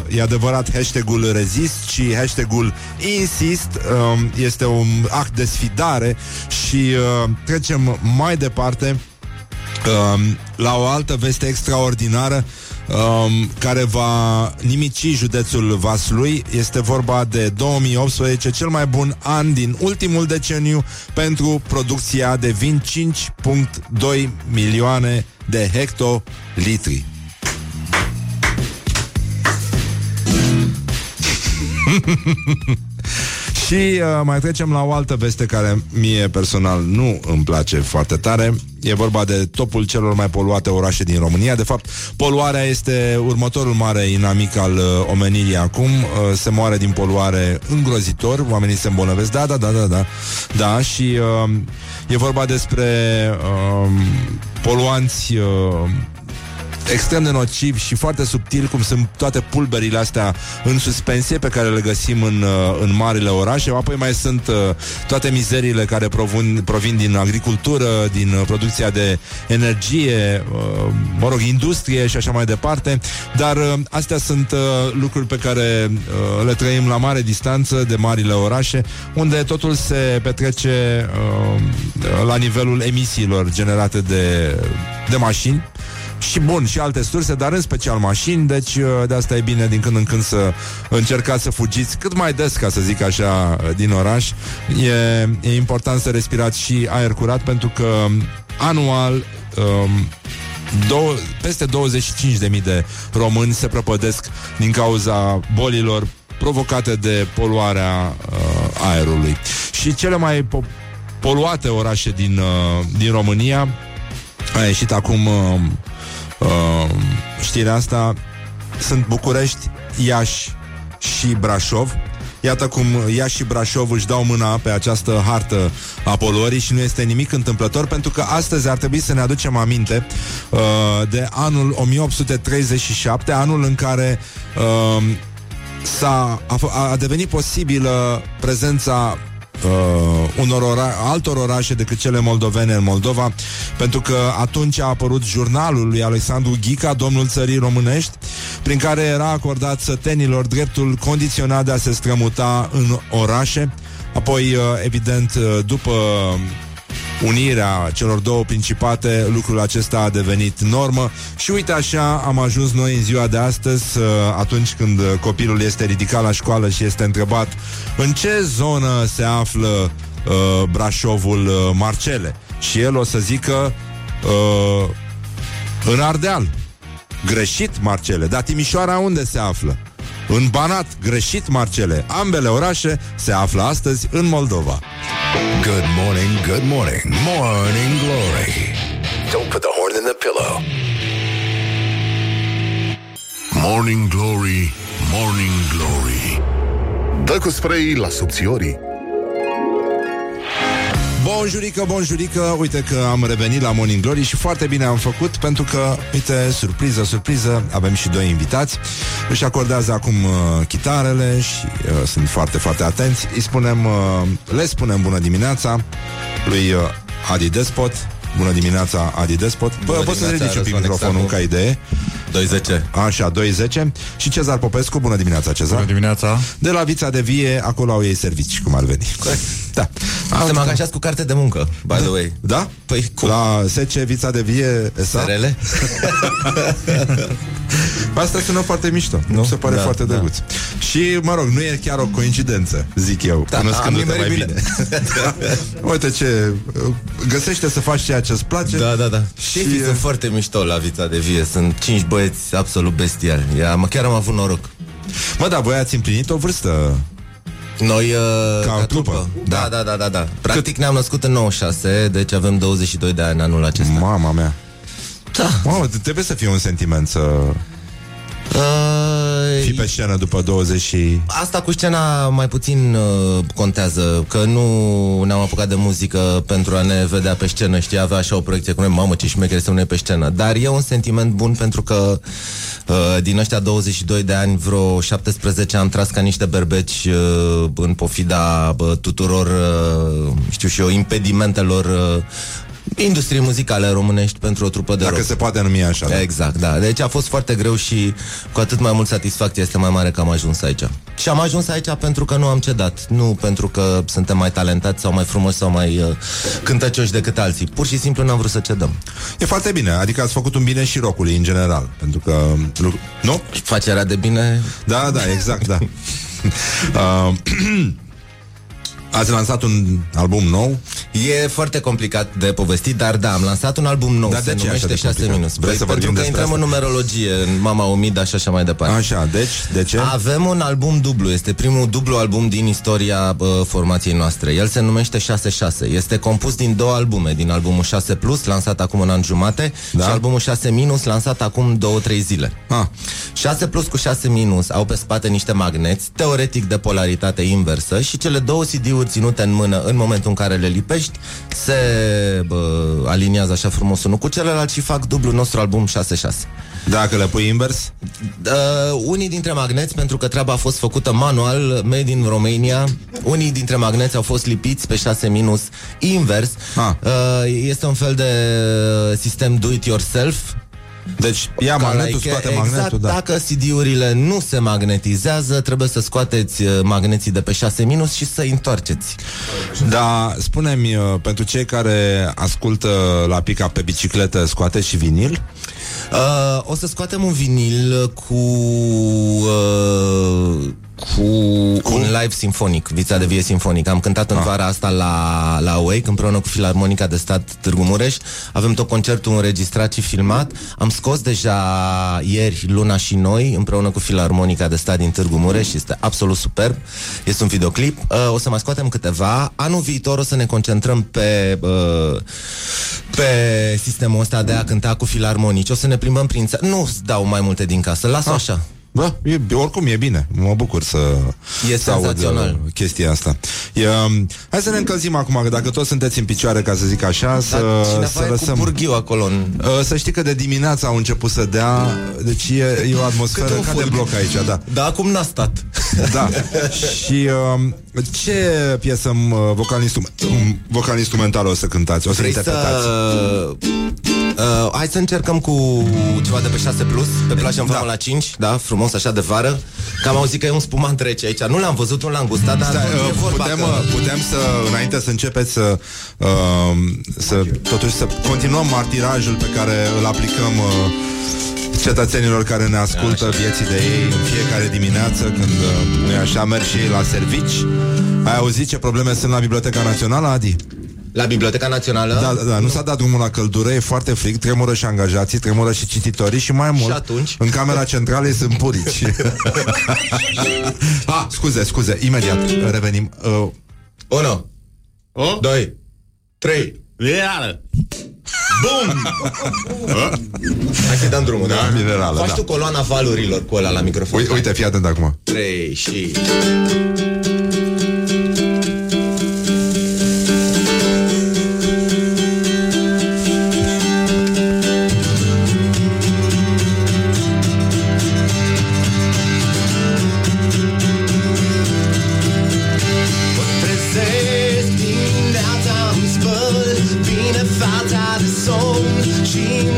e adevărat, hashtagul rezist, ci hashtagul insist. Este un act de sfidare. Și trecem mai departe um, la o altă veste extraordinară um, care va nimici județul Vaslui. Este vorba de două mii optsprezece, cel mai bun an din ultimul deceniu pentru producția de vin, cinci virgulă doi milioane de hectolitri. Și uh, mai trecem la o altă veste care mie personal nu îmi place foarte tare. E vorba de topul celor mai poluate orașe din România. De fapt, poluarea este următorul mare inamic al uh, omenirii acum. Uh, se moare din poluare îngrozitor. Oamenii se îmbolnăvesc. Da, da, da, da, da. Da, și uh, e vorba despre uh, poluanți... Uh, extrem de nociv și foarte subtil, cum sunt toate pulberile astea în suspensie pe care le găsim în, în marile orașe. Apoi mai sunt uh, toate mizeriile care provin, provin din agricultură, din producția de energie, uh, mă rog, industrie și așa mai departe. Dar uh, astea sunt uh, lucruri pe care uh, le trăim la mare distanță de marile orașe, unde totul se petrece uh, la nivelul emisiilor generate de, de mașini. Și bun, și alte surse, dar în special mașini. Deci de asta e bine din când în când să încercați să fugiți cât mai des, ca să zic așa, din oraș. E, e important să respirați și aer curat, pentru că anual um, dou- peste douăzeci și cinci de mii de români se prăpădesc din cauza bolilor provocate de poluarea uh, aerului. Și cele mai po- poluate orașe din, uh, din România. A ieșit acum uh, Uh, știrea asta. Sunt București, Iași și Brașov. Iată cum Iași și Brașov își dau mâna pe această hartă a poluării. Și nu este nimic întâmplător, pentru că astăzi ar trebui să ne aducem aminte uh, de anul o mie opt sute treizeci și șapte, anul în care uh, s-a, a, a devenit posibilă prezența Uh, unor ora- altor orașe decât cele moldovene în Moldova, pentru că atunci a apărut jurnalul lui Alexandru Ghica, Domnul Țării Românești, prin care era acordat sătenilor dreptul condiționat de a se strămuta în orașe. Apoi, uh, evident, uh, după unirea celor două principate, lucrul acesta a devenit normă. Și uite așa am ajuns noi în ziua de astăzi, atunci când copilul este ridicat la școală și este întrebat în ce zonă se află uh, Brașovul Marcele, și el o să zică uh, în Ardeal. Greșit, Marcele. Dar Timișoara unde se află? În Banat. Greșit, Marcele. Ambele orașe se află astăzi în Moldova. Good morning, good morning, Morning Glory. Don't put the horn in the pillow. Morning Glory, Morning Glory. Dă cu spray la subțiorii. Bonjurică, bonjurică, uite că am revenit la Morning Glory și foarte bine am făcut, pentru că, uite, surpriză, surpriză, avem și doi invitați. Își acordează acum uh, chitarele și uh, sunt foarte, foarte atenți. Îi spunem, uh, le spunem bună dimineața lui uh, Adi Despot. Bună dimineața, Adi Despot. Bă, poți să-ți ridici un pic microfonul ca idee. două zece. Așa, două zece. Și Cezar Popescu, bună dimineața, Cezar. Bună dimineața. De la Vița de Vie, acolo au ei servici, cum ar veni. Corect. Da. Suntem angajați cu carte de muncă, by the way. Da? Păi cum? La S C Vița de Vie S R L. Asta sună foarte mișto, nu? Se pare da, foarte da. Drăguț. Și, mă rog, nu e chiar o coincidență, zic eu, da, cunoscându-te mai bine. Uite ce... Găsește să faci ceea ce-ți place. Da, da, da. Și e... sunt foarte mișto la Vița de Vie. Sunt cinci băieți absolut bestiali. Chiar am avut noroc. Mă, da, voi ați împlinit o vârstă. Noi, uh, ca, ca trupă, trupă. Da, da, da, da, da. Practic cât... ne-am născut în nouăzeci și șase, deci avem douăzeci și doi de ani anul acesta. Mama mea. Da. Mamă, trebuie să fie un sentiment să... Uh, fii pe scenă după douăzeci și... Asta cu scena mai puțin uh, contează, că nu ne-am apucat de muzică pentru a ne vedea pe scenă. Știi, avea așa o proiecție cu noi, mamă, ce șmecheri sunt noi pe scenă. Dar e un sentiment bun, pentru că uh, din ăștia douăzeci și doi de ani, vreo șaptesprezece am tras ca niște berbeci uh, în pofida uh, tuturor, uh, știu și eu, impedimentelor uh, industrie muzicale românești pentru o trupă de rock. Dacă se poate numi așa. Da? Exact, da. Deci a fost foarte greu și cu atât mai mult satisfacție este mai mare că am ajuns aici. Și am ajuns aici pentru că nu am cedat. Nu pentru că suntem mai talentați sau mai frumoși sau mai uh, cântăcioși decât alții. Pur și simplu n-am vrut să cedăm. E foarte bine. Adică ați făcut un bine și rockului în general. Pentru că... Nu? Facerea de bine... Da, da, exact, da. uh, Ați lansat un album nou? E foarte complicat de povestit, dar da, am lansat un album nou, dar se numește șase minus. Vrei să vorbim despre asta? Pentru că intrăm în numerologie, în Mama Omida și așa mai departe. Așa, deci, de ce? Avem un album dublu, este primul dublu album din istoria uh, formației noastre. El se numește șase șase, este compus din două albume, din albumul șase plus, lansat acum un an jumate, da? Și albumul șase minus, lansat acum două trei zile. Ah. șase plus cu șase minus au pe spate niște magneți, teoretic de polaritate inversă, și cele două C D-uri ținute în mână, în momentul în care le lipești, se bă, aliniază așa frumos unul cu celălalt și fac dublu nostru album șase șase. Dacă le pui invers? Uh, unii dintre magneți, pentru că treaba a fost făcută manual, made in Romania, unii dintre magneți au fost lipiți pe șase minus invers. Uh, este un fel de sistem do-it-yourself. Deci ia magnetul, scoate exact, magnetul, da. Dacă C D-urile nu se magnetizează, trebuie să scoateți magneții de pe șase minus și să-i întoarceți. Da, spune-mi, pentru cei care ascultă la pica pe bicicletă, scoateți și vinil? Uh, o să scoatem un vinil cu... Uh, Cu un live simfonic, Vița de Vie simfonic. Am cântat în ah. vara asta la, la Awake, împreună cu Filarmonica de Stat Târgu Mureș. Avem tot concertul înregistrat și filmat. Am scos deja ieri Luna și Noi, împreună cu Filarmonica de Stat din Târgu Mureș. Este absolut superb. Este un videoclip. O să mai scoatem câteva. Anul viitor o să ne concentrăm pe pe sistemul ăsta de a cânta cu filarmonici. O să ne plimbăm prin țară. Nu dau mai multe din casă, las-o ah. așa. Bă, e, oricum e bine, mă bucur să, e să aud chestia asta. E, hai să ne încălzim acum, că dacă toți sunteți în picioare, ca să zic așa. Dar să, să lăsăm cu burghiu acolo în... Să știi că de dimineața au început să dea. Deci e, e o atmosferă ca de bloc aici, da. Dar acum n-a stat. Da. Și ce piesă vocal-instrumentală o să cântați? O să interpretați? Să... Uh, hai să încercăm cu ceva de pe șase plus, pe plajă în vamă la cinci, da, frumos, așa de vară. Că am auzit că e un spumant trece aici. Nu l-am văzut, nu l-am gustat, dar stai, uh, putem, că... putem să, înainte să începeți să, uh, să totuși să continuăm martirajul pe care îl aplicăm uh, cetățenilor care ne ascultă așa. Vieții de ei în fiecare dimineață, când uh, nu e așa, merg și ei la servici. Ai auzit ce probleme sunt la Biblioteca Națională, Adi? La Biblioteca Națională? Da, da, da, nu, nu s-a dat drumul la căldură, e foarte frig, tremură și angajații, tremură și cititorii și mai mult. Și atunci? În camera centrală sunt purici. ah, scuze, scuze, imediat revenim. Uh... Unu, o? Doi, trei, iară! Bum! Hai să-i dăm drumul, da? Da? Minerală, faci da. Tu coloana valurilor cu ăla la microfon. Uite, uite, fii atent acum. Trei și...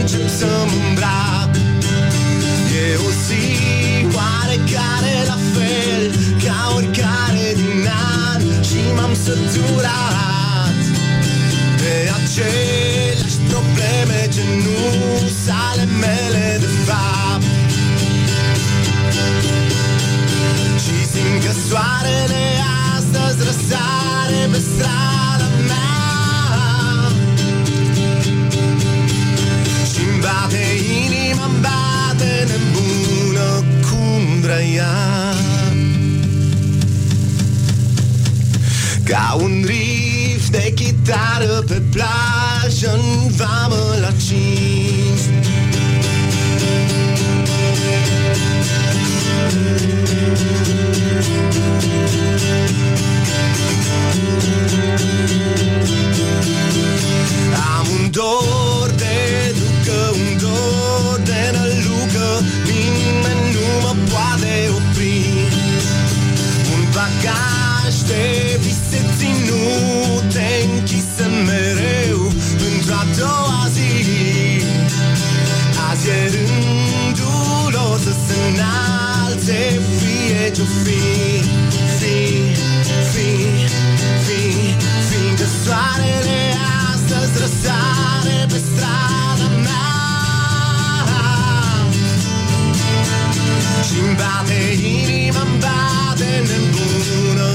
încep să-mi îmbrac. E o zi oarecare, la fel ca oricare din an, și m-am săturat de aceleași probleme, ce nu sale mele de fapt. Și simt că soarele astăzi răsare pe strada mea și-mi bate inima-mi bate nebună cum vrea, ca un riff de chitară pe plajă-n vamă la cinci. Am un dor de ducă, un dor de nălucă, nimeni nu mă poate opri. Un bagaj de vise ținute, închise mereu într-o a doua zi. Azi e rândul lor să se înalțe, fie ce-o fi, fi, fi, fi, fiindcă soarele astăzi răsare pe strada mea și-mi bate inima-mi bate nebună.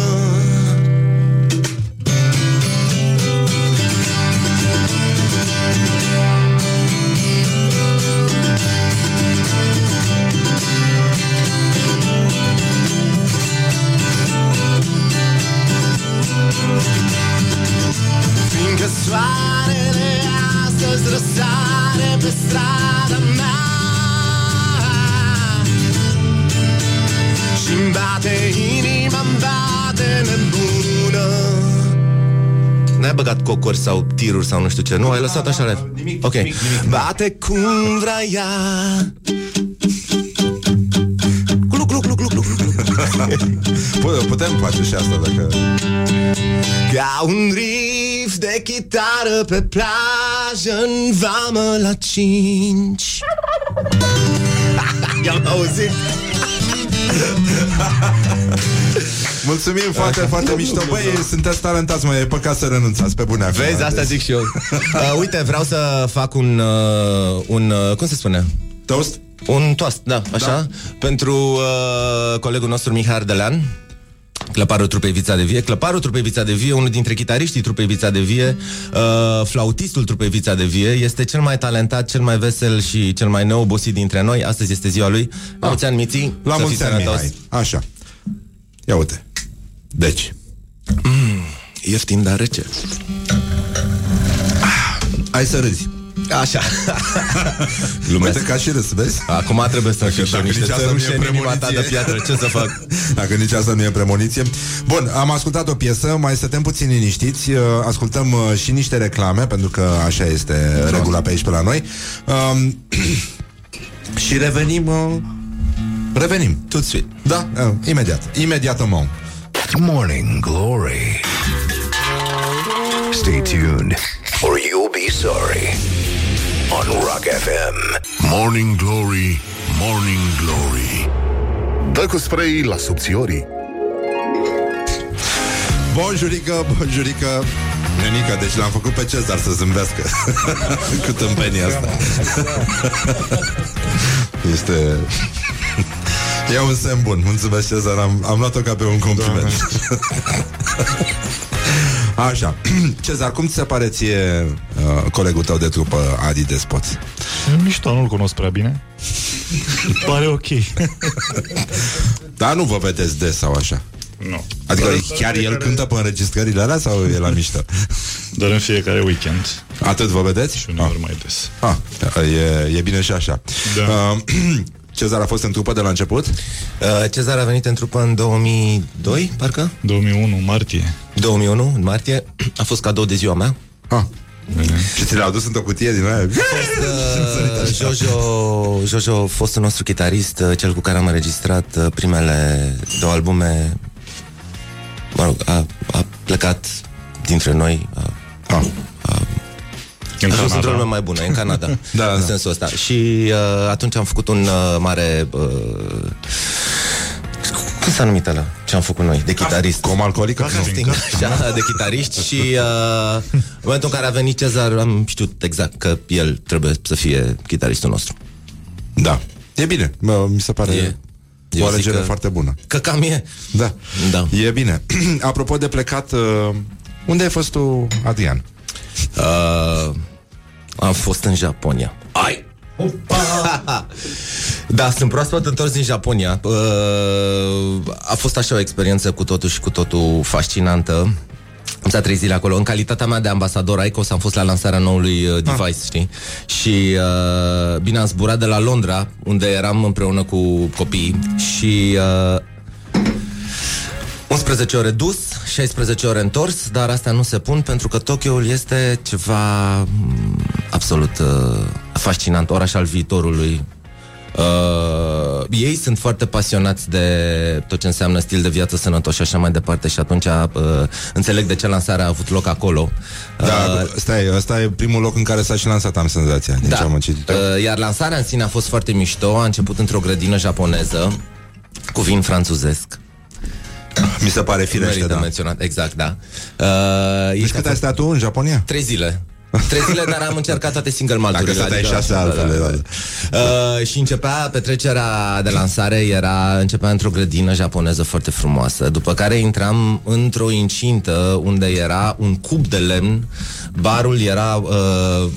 Fiindcă soarele astăzi răsare pe strada mea și-mi bate inima-mi bate nebună. N-ai băgat cocori sau tiruri sau nu știu ce, nu? Ai lăsat așa la... Ok. Bate cum vrea ea. Putem face și asta dacă... Ca un riff de chitară pe plajă-n vamă la cinci. I-am auzit. Mulțumim foarte, foarte mișto. Băi, sunteți talentați, mă, e păcat să renunțați. Pe bune acum. Vezi, asta zic și eu. uh, Uite, vreau să fac un, uh, un uh, cum se spune? Toast? Un toast, da, așa, da. Pentru uh, colegul nostru Mihai Delean, clăparul trupei Vița de Vie. Clăparul trupei Vița de Vie, unul dintre chitariștii trupei Vița de Vie, uh, flautistul trupei Vița de Vie, este cel mai talentat, cel mai vesel și cel mai neobosit dintre noi. Astăzi este ziua lui. La mulți ani, Miții. La mulți ani, Mihai. Așa. Ia uite. Deci mm, ieftin, dar rece. ah, Hai să râzi. Așa. Lumesc. Uite că și râs, vezi? Acum trebuie să înșișem niște țărușe în inima ta de piatră. Ce să fac? Dacă nici asta nu e premoniție. Bun, am ascultat o piesă, mai stăm puțin liniștiți. Ascultăm și niște reclame, pentru că așa este no. regula pe aici, pe la noi. um, Și revenim. Revenim tout de suite. Da, imediat, imediat în mom. Morning Glory. Stay tuned or you'll be sorry. On Rock F M. Morning Glory, Morning Glory. Dă cu spray la subțiorii. Bonjurică, bonjurică. Nenica, deci l-am făcut pe Cezar să zâmbească cu tâmpenia asta. Este... E un semn bun, mulțumesc, Cezar. Am, am luat-o ca pe un compliment. Așa, Cezar, cum ți se pare ție uh, colegul tău de trupă, Adi Despot? Mișto, nu-l cunosc prea bine. Pare ok. Dar nu vă vedeți des sau așa? Nu. Adică dar chiar el cântă pe înregistrările alea sau e la mișto? Dar în fiecare weekend. Atât vă vedeți? Și uneori ah. mai des. Ah, e, e bine și așa. Da. Uh, Cezar a fost în trupă de la început? Uh, Cezar a venit în trupă în două mii doi, parcă? două mii unu, martie. două mii unu, în martie. A fost cadou de ziua mea. Ah. Și ți l-au dus într-o cutie din aia. Fost, uh, Jojo, Jojo, fostul nostru chitarist, cel cu care am înregistrat primele două albume, mă rog, a, a plecat dintre noi. A, ah. a, În a fost într-o lume mai bună, în Canada. Da, în da. sensul ăsta. Și uh, atunci am făcut un uh, mare... Uh, cum s-a numit ăla? Ce am făcut noi? De chitarist. Coma alcoolică? Așa, de chitarist. Și uh, în momentul în care a venit Cezar, am știut exact că el trebuie să fie chitaristul nostru. Da. E bine. Mi se pare... E. O alegere foarte bună. Că cam e. Da. Da. E bine. Apropo de plecat, unde ai fost tu, Adrian? Uh, am fost în Japonia. Ai! Da, sunt proaspăt întors din Japonia. Uh, a fost așa o experiență cu totul și cu totul fascinantă. Am stat trei zile acolo. În calitatea mea de ambasador ICOS am fost la lansarea noului uh, device, ah. știi? Și uh, bine, am zburat de la Londra, unde eram împreună cu copiii. Și uh, unsprezece ore dus, șaisprezece ore întors. Dar astea nu se pun, pentru că Tokyo-ul este ceva absolut uh, fascinant. Oraș al viitorului. Uh, ei sunt foarte pasionați de tot ce înseamnă stil de viață sănătos și așa mai departe. Și atunci uh, înțeleg de ce lansarea a avut loc acolo. uh, Da, stai, ăsta e primul loc în care s-a și lansat, am senzația, din da. ce am citit. uh, Iar lansarea în sine a fost foarte mișto. A început într-o grădină japoneză cu vin franțuzesc. Mi se pare firește, da. menționat, exact, da. uh, Deci cât ai stat tu în Japonia? Trei zile Trei zile, dar am încercat toate single malturile. Dacă adică, șase altele, da, da. Da. Uh, Și începea petrecerea de lansare. Era, începea într-o grădină japoneză foarte frumoasă, după care intram într-o incintă unde era un cub de lemn. Barul era uh,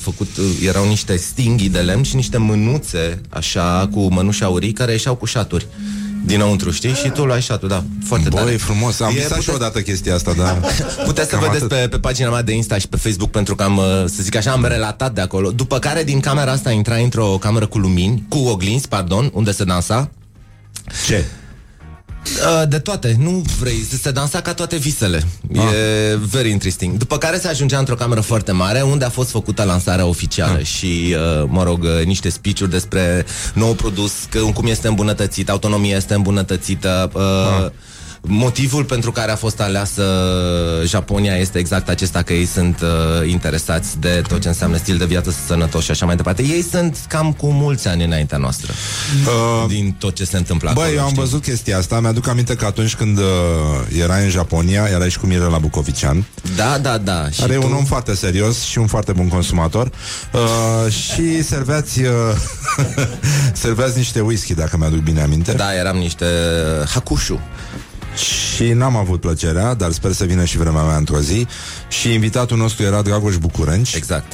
făcut, erau niște stinghii de lemn și niște mânuțe așa cu mănuși aurii care ieșeau cu șaturi dinăuntru, știi? Și tu luai șatul, da. Foarte Băi, tare. frumos. Am visat și odată chestia asta, da. Puteți să vedeți pe, pe pagina mea de Insta și pe Facebook, pentru că am, să zic așa, am relatat de acolo. După care din camera asta intra într-o cameră cu lumini, cu oglinzi, pardon, unde se dansa. Ce? De toate, nu vrei, se dansa ca toate visele. ah. E very interesting. După care se ajungea într-o cameră foarte mare, unde a fost făcută lansarea oficială. ah. Și, mă rog, niște speech-uri despre nou produs, cum este îmbunătățit, autonomia este îmbunătățită. ah. Motivul pentru care a fost aleasă Japonia este exact acesta, că ei sunt uh, interesați de tot ce înseamnă stil de viață sănătos și așa mai departe. Ei sunt cam cu mulți ani înaintea noastră uh, din tot ce se întâmplă. Băi, eu am știi? văzut chestia asta. Mi-aduc aminte că atunci când uh, erai în Japonia, erai și cu Mirela Bucovician. Da, da, da. Are un tu? om foarte serios și un foarte bun consumator. uh, Și serveați uh, serveați niște whisky, dacă mi-aduc bine aminte. Da, eram niște hakushu. Și n-am avut plăcerea, dar sper să vină și vremea mea într-o zi. Și invitatul nostru era Dragoș Bucurenci. Exact.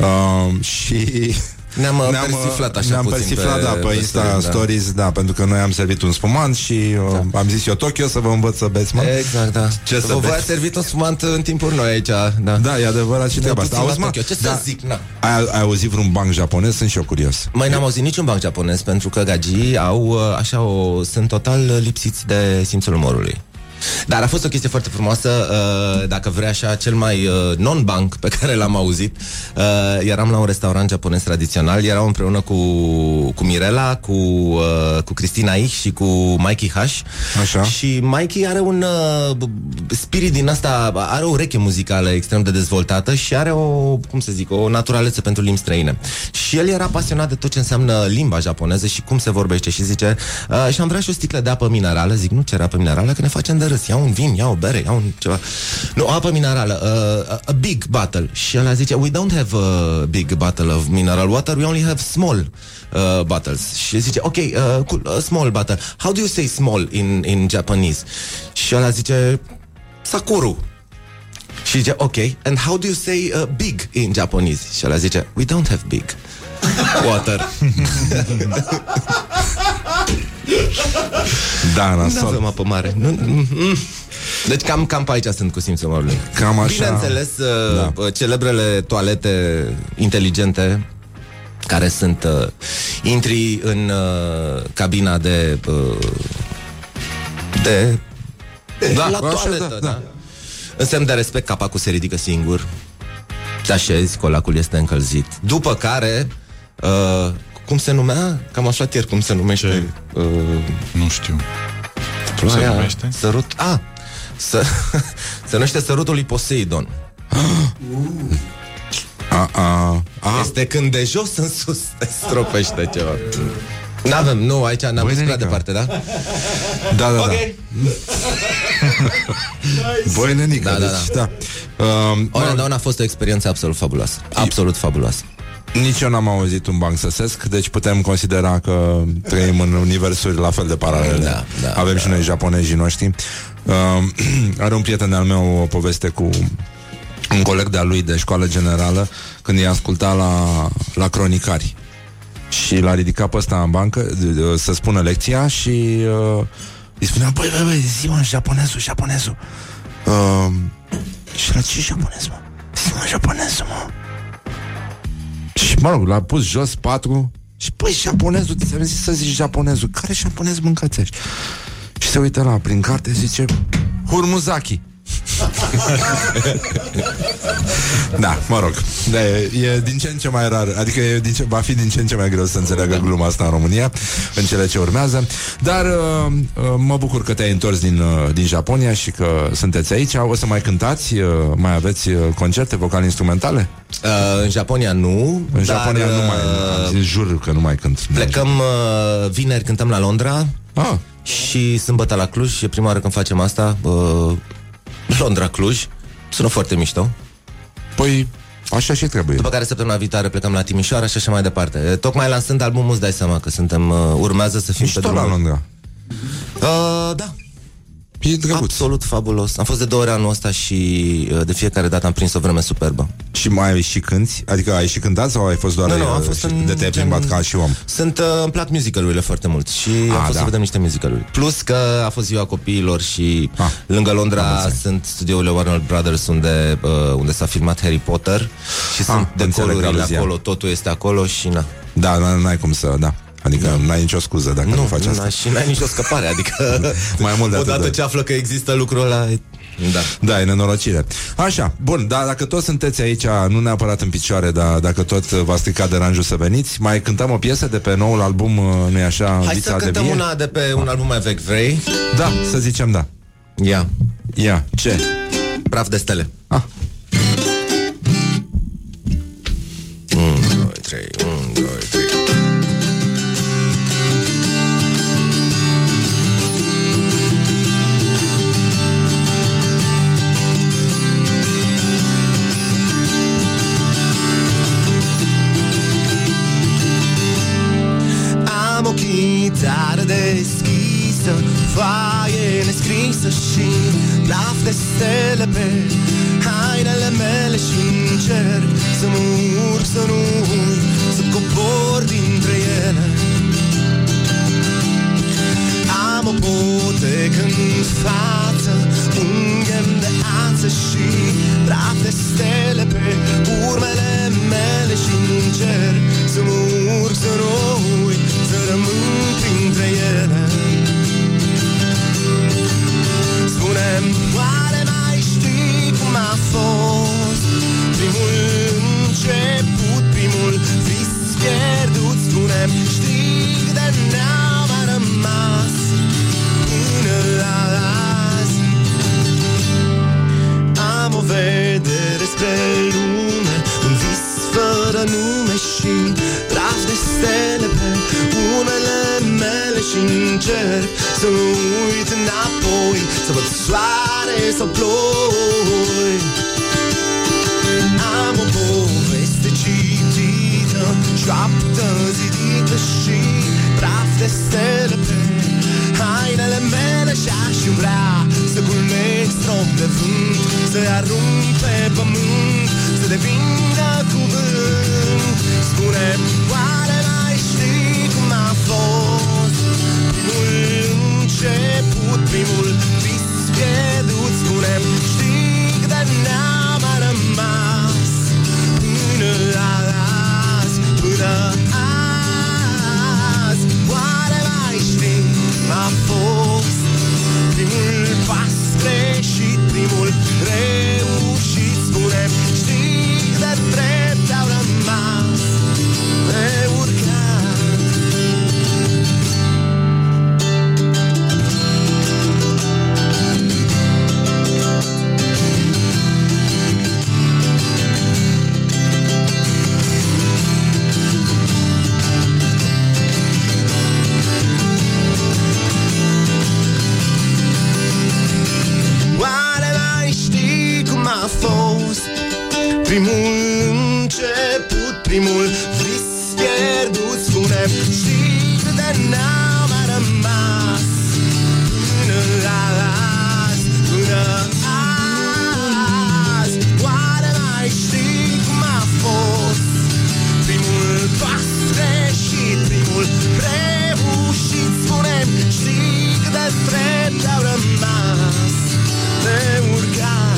uh, Și... Ne-am, ne-am persiflat așa ne-am puțin persiflat, pe, da, pe, pe Insta Stories, da. Stories, da, pentru că noi am servit un spumant și uh, da. am zis eu Tokyo să vă învăț să beți, mă. Exact, da. Ce să vă ați servit un spumant în timpul noi aici, da. Da, e adevărat și treaba asta. Auzi, mă, ce da. să zic, na. Ai, ai auzit vreun banc japonez? Sunt și eu curios. Mai n-am auzit niciun banc japonez, pentru că gagii au așa o sunt total lipsiți de simțul umorului. Dar a fost o chestie foarte frumoasă. Dacă vrei așa, cel mai non-bank pe care l-am auzit, eram la un restaurant japonez tradițional. Erau împreună cu, cu Mirela, cu, cu Cristina Ich și cu Mikey H. Așa. Și Mikey are un spirit din asta, are o ureche muzicală extrem de dezvoltată și are o, cum să zic, o naturalețe pentru limbi străine. Și el era pasionat de tot ce înseamnă limba japoneză și cum se vorbește. Și zice, și am vrea și o sticlă de apă minerală. Zic, nu cer apă minerală, că ne facem de râs. Ia un vin, ia o bere, ia un ceva. Nu, apă minerală, uh, a big bottle. Și el zice, we don't have a big bottle of mineral water, we only have small uh, bottles. Și zice, ok, uh, cool, a small bottle. How do you say small in, in Japanese? Și el zice, sakuru. Și zice, ok, and how do you say uh, big in Japanese? Și el zice, we don't have big water. Da, nasol. Nu avem apă mare. Deci cam, cam pe aici sunt cu simțul umorului. Cam așa. Bineînțeles, da. Celebrele toalete inteligente care sunt uh, intri în uh, cabina de uh, de, de da, la toaletă, așa, da, da. Da. În semn de respect, capacul se ridică singur. Te așezi, colacul este încălzit. După care uh, cum se numea? Cam așa tier, cum se numește? Uh, nu știu. Cum se numește? Sărut... A! Să, se numește Sărutul lui Poseidon. Uh. a, a, a. Este când de jos în sus se stropește ceva. N-avem, nu, aici n-am mers prea departe, da? Da, da, da. Okay. Băi, nenică, da, deci, da, da. Um, Orlando a fost o experiență absolut fabuloasă. Absolut fabuloasă. Nici eu n-am auzit un banc săsesc, deci putem considera că trăim în universuri la fel de paralele. Da, da, avem da, și noi japonezii noștri. Uh, are un prieten al meu o poveste cu un coleg de-al lui de școală generală, când i-a ascultat la, la cronicari. Și l-a ridicat pe ăsta în bancă să spună lecția și uh, îi spunea, băi, băi, băi, zi, mă, japonezul, japonezul. Uh, și la ce japonez, mă? Zi, mă, japonezul, mă. Și, mă rog, l-a pus jos patru și, păi, japonezul, ți-am zis să zici japonezul. Care japonez mâncățești? Și se uită la, prin carte, zice Hurmuzaki. Da, mă rog, da, e, e din ce în ce mai rar. Adică e din ce, va fi din ce în ce mai greu să înțeleagă gluma asta în România în cele ce urmează. Dar uh, mă bucur că te-ai întors din, uh, din Japonia și că sunteți aici. O să mai cântați? Uh, mai aveți concerte vocale instrumentale? Uh, în Japonia nu. În dar, Japonia nu mai uh, jur că nu mai cânt. Plecăm uh, vineri, cântăm la Londra ah. și sâmbătă la Cluj. Și e prima oară când facem asta. uh, Londra, Cluj, sună foarte mișto. Păi, așa și trebuie. După care săptămâna viitoare plecăm la Timișoara și așa mai departe. Tocmai lansând albumul, îți dai seama că suntem, urmează să fim mișto pe drumul la Londra. uh, Da, e drăguț. Absolut fabulos. Am fost de două ori anul ăsta și de fiecare dată am prins o vreme superbă. Și mai ai și cânti? Adică ai și cântat sau ai fost doar no, no, am fost în... de te-ai plimbat ca și om? Sunt, uh, îmi plac musical-urile foarte mult și ah, am fost da. să vedem niște musical-uri. Plus că a fost ziua copiilor și ah, lângă Londra sunt studiourile Warner Brothers unde, uh, unde s-a filmat Harry Potter și ah, sunt decolurile acolo, totul este acolo și na. Da, n-ai cum să, da. Adică da. n-ai nicio scuză dacă nu, nu faci asta. Și n-ai nicio scăpare, adică mai mult de atât, odată da. ce află că există lucrul ăla. Da, da, e nenorocire. Așa, bun, dar dacă toți sunteți aici, nu neapărat în picioare, dar dacă tot v-a stricat deranjul să veniți, mai cântăm o piesă de pe noul album, nu-i așa? Hai Vița să cântăm de vie? Una de pe un album mai vechi, vrei? Da, să zicem da. Ia, ia, ce? Praf de stele. Ah. unu, doi, trei, unu, doi, trei. Chitară deschisă, foaie nescrisă și praf de stele pe hainele mele și încerc să mă urc, să nu urc, să cobor dintre ele. Am o potecă în față, un ghem de ață și praf de stele pe urmele mele și încerc să mă urc, să nu urc, să rămân printre ele. Spune-mi, oare mai știi cum a fost primul început, primul vis pierdut? Spune-mi, știi cât de n-a mai rămas până la azi? Am o vedere spre lume, un vis fără nume și praf de stele pe urmele mele și încerc să nu uit înapoi, să văd soare sau ploi. Am o poveste citită, șoaptă zidită și praf de stele pe hainele mele și aș vrea să culmez strop de vânt, să arunc pe pământ, să devingă cuvânt. Spune-mi, oare mai știi cum a fost primul început, primul vis pierdut? Spune-mi, știi cât de n-a mai rămas până azi, până azi? Oare mai știi cum a fost primul pas greșit, primul reușit? Spune-mi, știi cât de drept au rămas primul început, primul vis pierdut, spune, și de n-au mai rămas până la azi, până azi. Oare mai știi cum a fost primul pas greșit, primul reușit, spune, și de drept au rămas de urcat.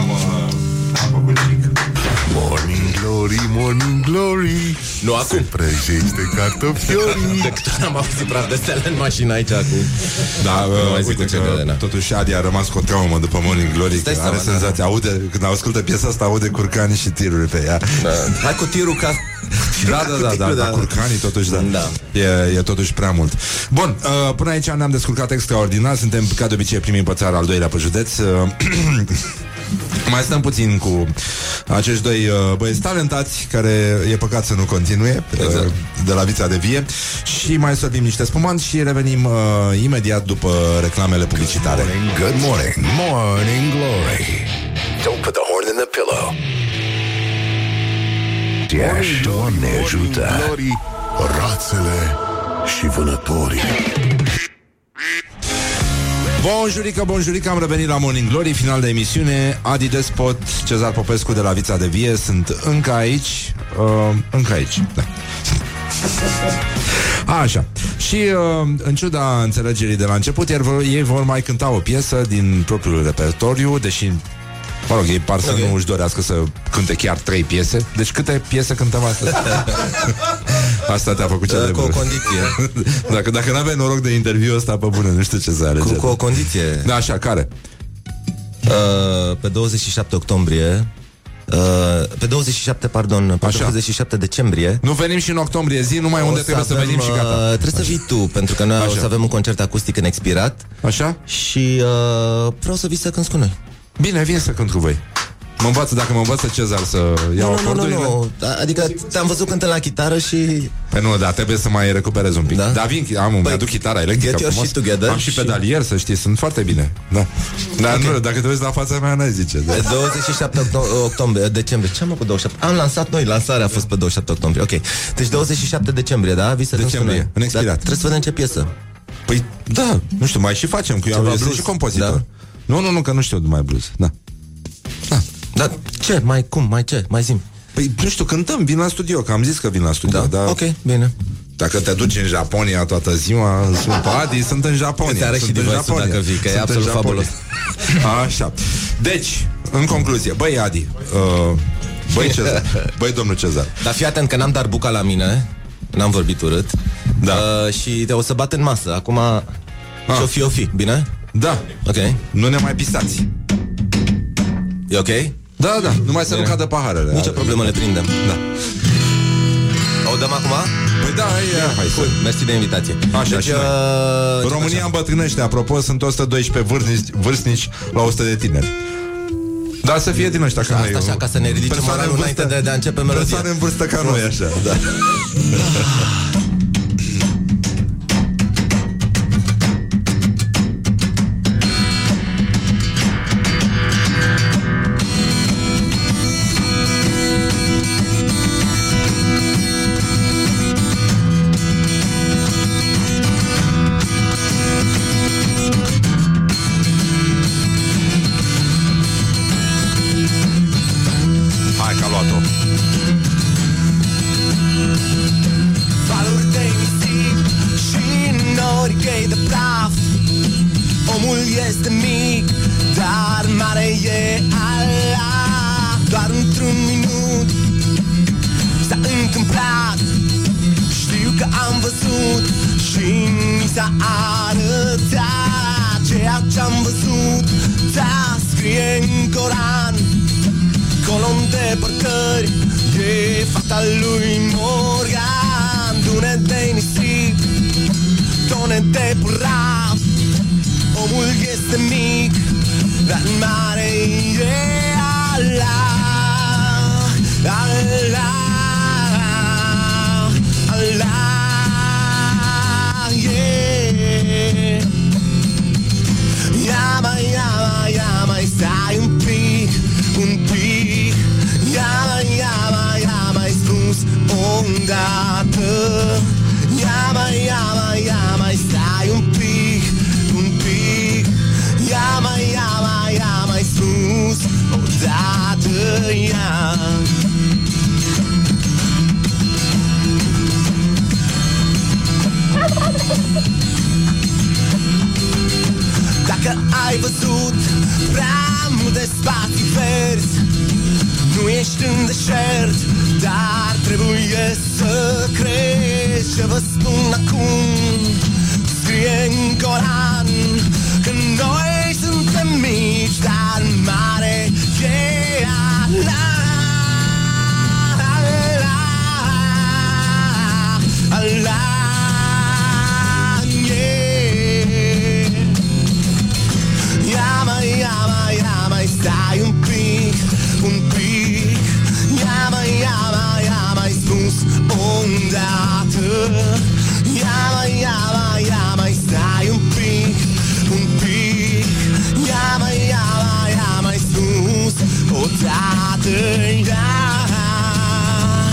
Am, am făcut zic. Morning Glory, Morning Glory, nu acum. Se prăjește cartofiorii. De cât am auzit praf de stele în mașină aici acum. Da, uh, uite că, că de, totuși Adi a rămas cu o traumă după Morning Glory. Stai că are seama, senzația, da. Aude, când ascultă piesa asta, aude curcani și tiruri pe ea, da. Hai cu tirul ca... Da, da, da, da, da, curcanii totuși, da, da. E, e totuși prea mult. Bun, uh, până aici ne-am descurcat extraordinar. Suntem, ca de obicei, primii pe țară, al doilea pe județ. uh, Mai stăm puțin cu acești doi uh, băieți talentați, care e păcat să nu continue, exact. uh, De la Vița de Vie. Și mai sorbim niște spumant și revenim uh, imediat după reclamele publicitare. Good morning, good morning, Morning Glory. Don't put the horn in the pillow. Doamne ajută, rațele și vânătorii. Bonjurică, bonjurică, am revenit la Morning Glory, final de emisiune. Adi Despot, Cezar Popescu de la Vița de Vie sunt încă aici. uh, Încă aici, da. Așa. Și uh, în ciuda înțelegerii de la început, ei vor mai cânta o piesă din propriul repertoriu, deși, mă rog, ei par să okay. nu își dorească să cânte chiar trei piese. Deci câte piese cântăm astăzi? Asta te-a făcut cel de bun. Cu o condiție. Dacă, dacă n-aveai noroc de interviu ăsta, pe bune, nu știu ce să alege. Cu, cu o condiție. Da, așa, care? Uh, pe douăzeci și șapte octombrie... Uh, pe douăzeci și șapte, pardon, pe douăzeci și șapte decembrie. Nu venim și în octombrie, zi numai unde trebuie să, avem, să venim și gata. Trebuie așa să vii tu, pentru că noi așa o să avem un concert acustic în Expirat. Așa? Și uh, vreau să vii să cânti cu noi. Bine, vin să cânt cu voi. Mă învață, dacă mă învață Cezar să iau acordurile. Nu, nu, nu, nu, adică te-am văzut cântând la chitară și... Păi nu, dar trebuie să mai recuperez un pic. Da, da, vin, am, păi, mi-aduc chitara electrică. Am și pedalier, și... să știi, sunt foarte bine. Da. Dar okay. nu, dacă te vezi la fața mea, n-ai zice. Da. douăzeci și șapte octombrie, decembrie, ce am cu douăzeci și șapte? Am lansat noi, lansarea a fost pe douăzeci și șapte octombrie, ok. Deci douăzeci și șapte decembrie, da? Vi se decembrie, în Expirat. Dar trebuie să vedem ce piesă. Păi, da, nu știu, mai și facem, că eu sunt și compozitor. Da? Nu, nu, nu, că nu știu mai blues. Da. Da. Dar ce? Mai cum? Mai ce? Mai zi-mi. Păi, nu știu, cântăm, vin la studio, că am zis că vin la studio. Da, dar... ok, bine. Dacă te duci în Japonia toată ziua, sunt Adi, sunt în Japonia. Îți arăt și din Japonia dacă vii, că sunt e absolut fabulos. Așa. Deci, în concluzie, băi Adi, uh, băi Cezar, băi domnul Cezar. Dar fii atent că n-am dat buca la mine, n-am vorbit urât, da. uh, și te o să bat în masă. Acum ah. și-o fi, o fi, bine? Da, ok. Nu ne mai pisați. E ok? Da, da, numai să nu cadă paharele. Nici o problemă, le prindem. Da. O dăm acum? Păi da, e, hai să... Mersi de invitație. Așa, deci, și uh... România așa îmbătrânește, apropo, sunt o sută doisprezece vârstnici, vârstnici la o sută de tineri. Dar să fie din ăștia ca noi. Asta așa, ca să ne ridicăm moralul înainte de, de a începe melodia. Persoane în vârstă ca noi, așa, da. Yeah. ia. Dacă ai văzut prea multe spații verzi, nu ești în deșert, dar trebuie să crezi ce vă spun acum. Scrie în Coran că noi suntem mici, dar mare e Allah, Allah. Stai un pic, un pic, ia mai, ia mai, ia mai spus odată. Ia mai, ia mai, ia mai stai un pic, un pic, ia mai, ia mai, ia mai spus odată. Ia, ia,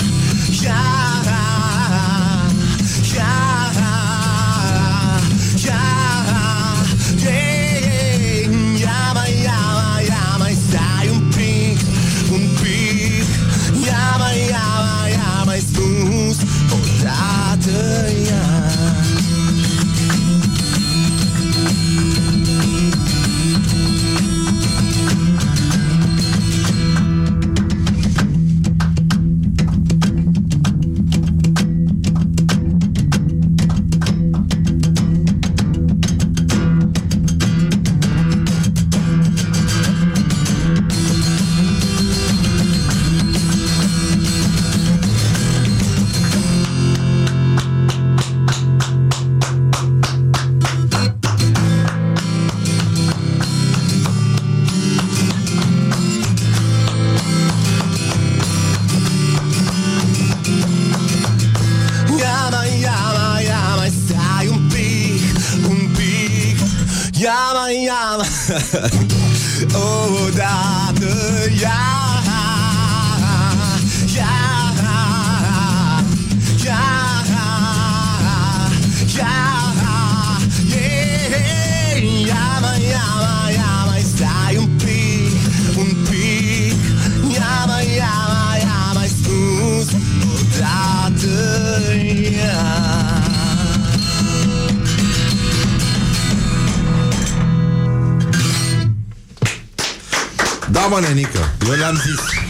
ia, ia.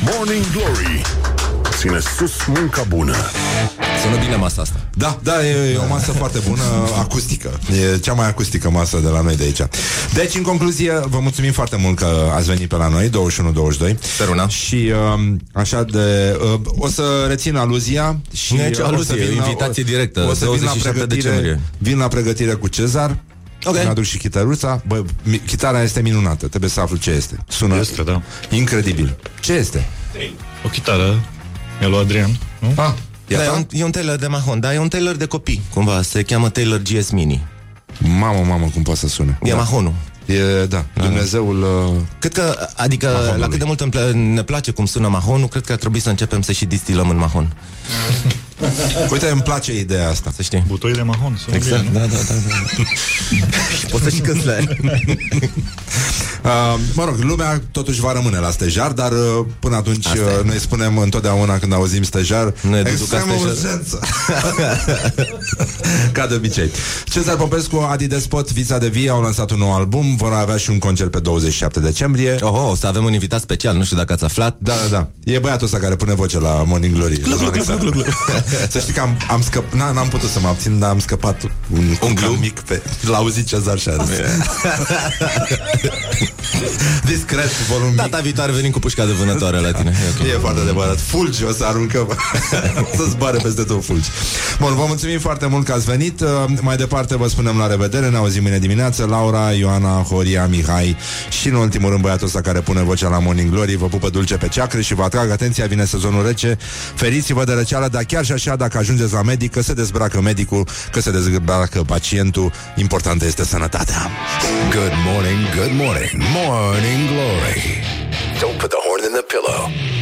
Morning Glory. Ține sus munca bună. Sună bine masa asta. Da, da, e, e o masă foarte bună, acustică. E cea mai acustică masă de la noi de aici. Deci, în concluzie, vă mulțumim foarte mult că ați venit pe la noi, douăzeci și unu douăzeci și doi. Peruna. Și așa de... O să rețin aluzia și... Nu e nicio aluzie, o invitație la, directă. O să vin la pregătire, vin la pregătire cu Cezar. Okay. Îmi aduc și chitaruța. Bă, chitara este minunată, trebuie să aflu ce este. Sună este, da. Incredibil. Ce este? O chitară. Mi-a luat Adrian, nu? Ah, da, e, un, e un Taylor de mahon, dar e un Taylor de copii. Cumva, se cheamă Taylor G S Mini. Mamă, mamă, cum poate să sune. E da. Mahonul. E, da, Dumnezeul... Uh, cred că, adică, mahonului. La cât de mult îmi pl- ne place cum sună mahonul, cred că ar trebui să începem să și distilăm în mahon. Uite, îmi place ideea asta, să știi. Butoi de mahon. Exact, bine, da, da, da, da. Poți să și cânti la el. uh, Mă rog, lumea totuși va rămâne la stejar, dar uh, până atunci uh, noi spunem întotdeauna când auzim stejar, extremă urgență. Ca de obicei. Cezar Popescu, Adi Despot, Vița de Vie au lansat un nou album. Vor avea și un concert pe douăzeci și șapte decembrie. Oho, o să avem un invitat special, nu știu dacă ați aflat. Da, da, da, e băiatul ăsta care pune voce la Morning Glory. Să știi că am, am scăpat, na, n-am putut să mă abțin, dar am scăpat un, un glum mic pe... L-a auzit Cezar și a zis. Discret, volum mic. Data viitoare venim cu pușca de vânătoare la tine. E, okay. E foarte adevărat. Fulgi o să aruncăm. O să zboare peste tot fulgi. Bun, vă mulțumim foarte mult că ați venit. Mai departe vă spunem la revedere. Ne auzim mâine dimineață. Laura, Ioana, Horia, Mihai și în ultimul rând băiatul ăsta care pune vocea la Morning Glory. Vă pupă dulce pe ceacră și vă atrag atenția. Vine sezonul rece. Feriți-vă de răceală, dar chiar și așa, dacă ajungeți la medic, că se dezbracă medicul, că se dezbracă pacientul, important este sănătatea. Good morning, good morning, Morning Glory. Don't put the horn in the pillow.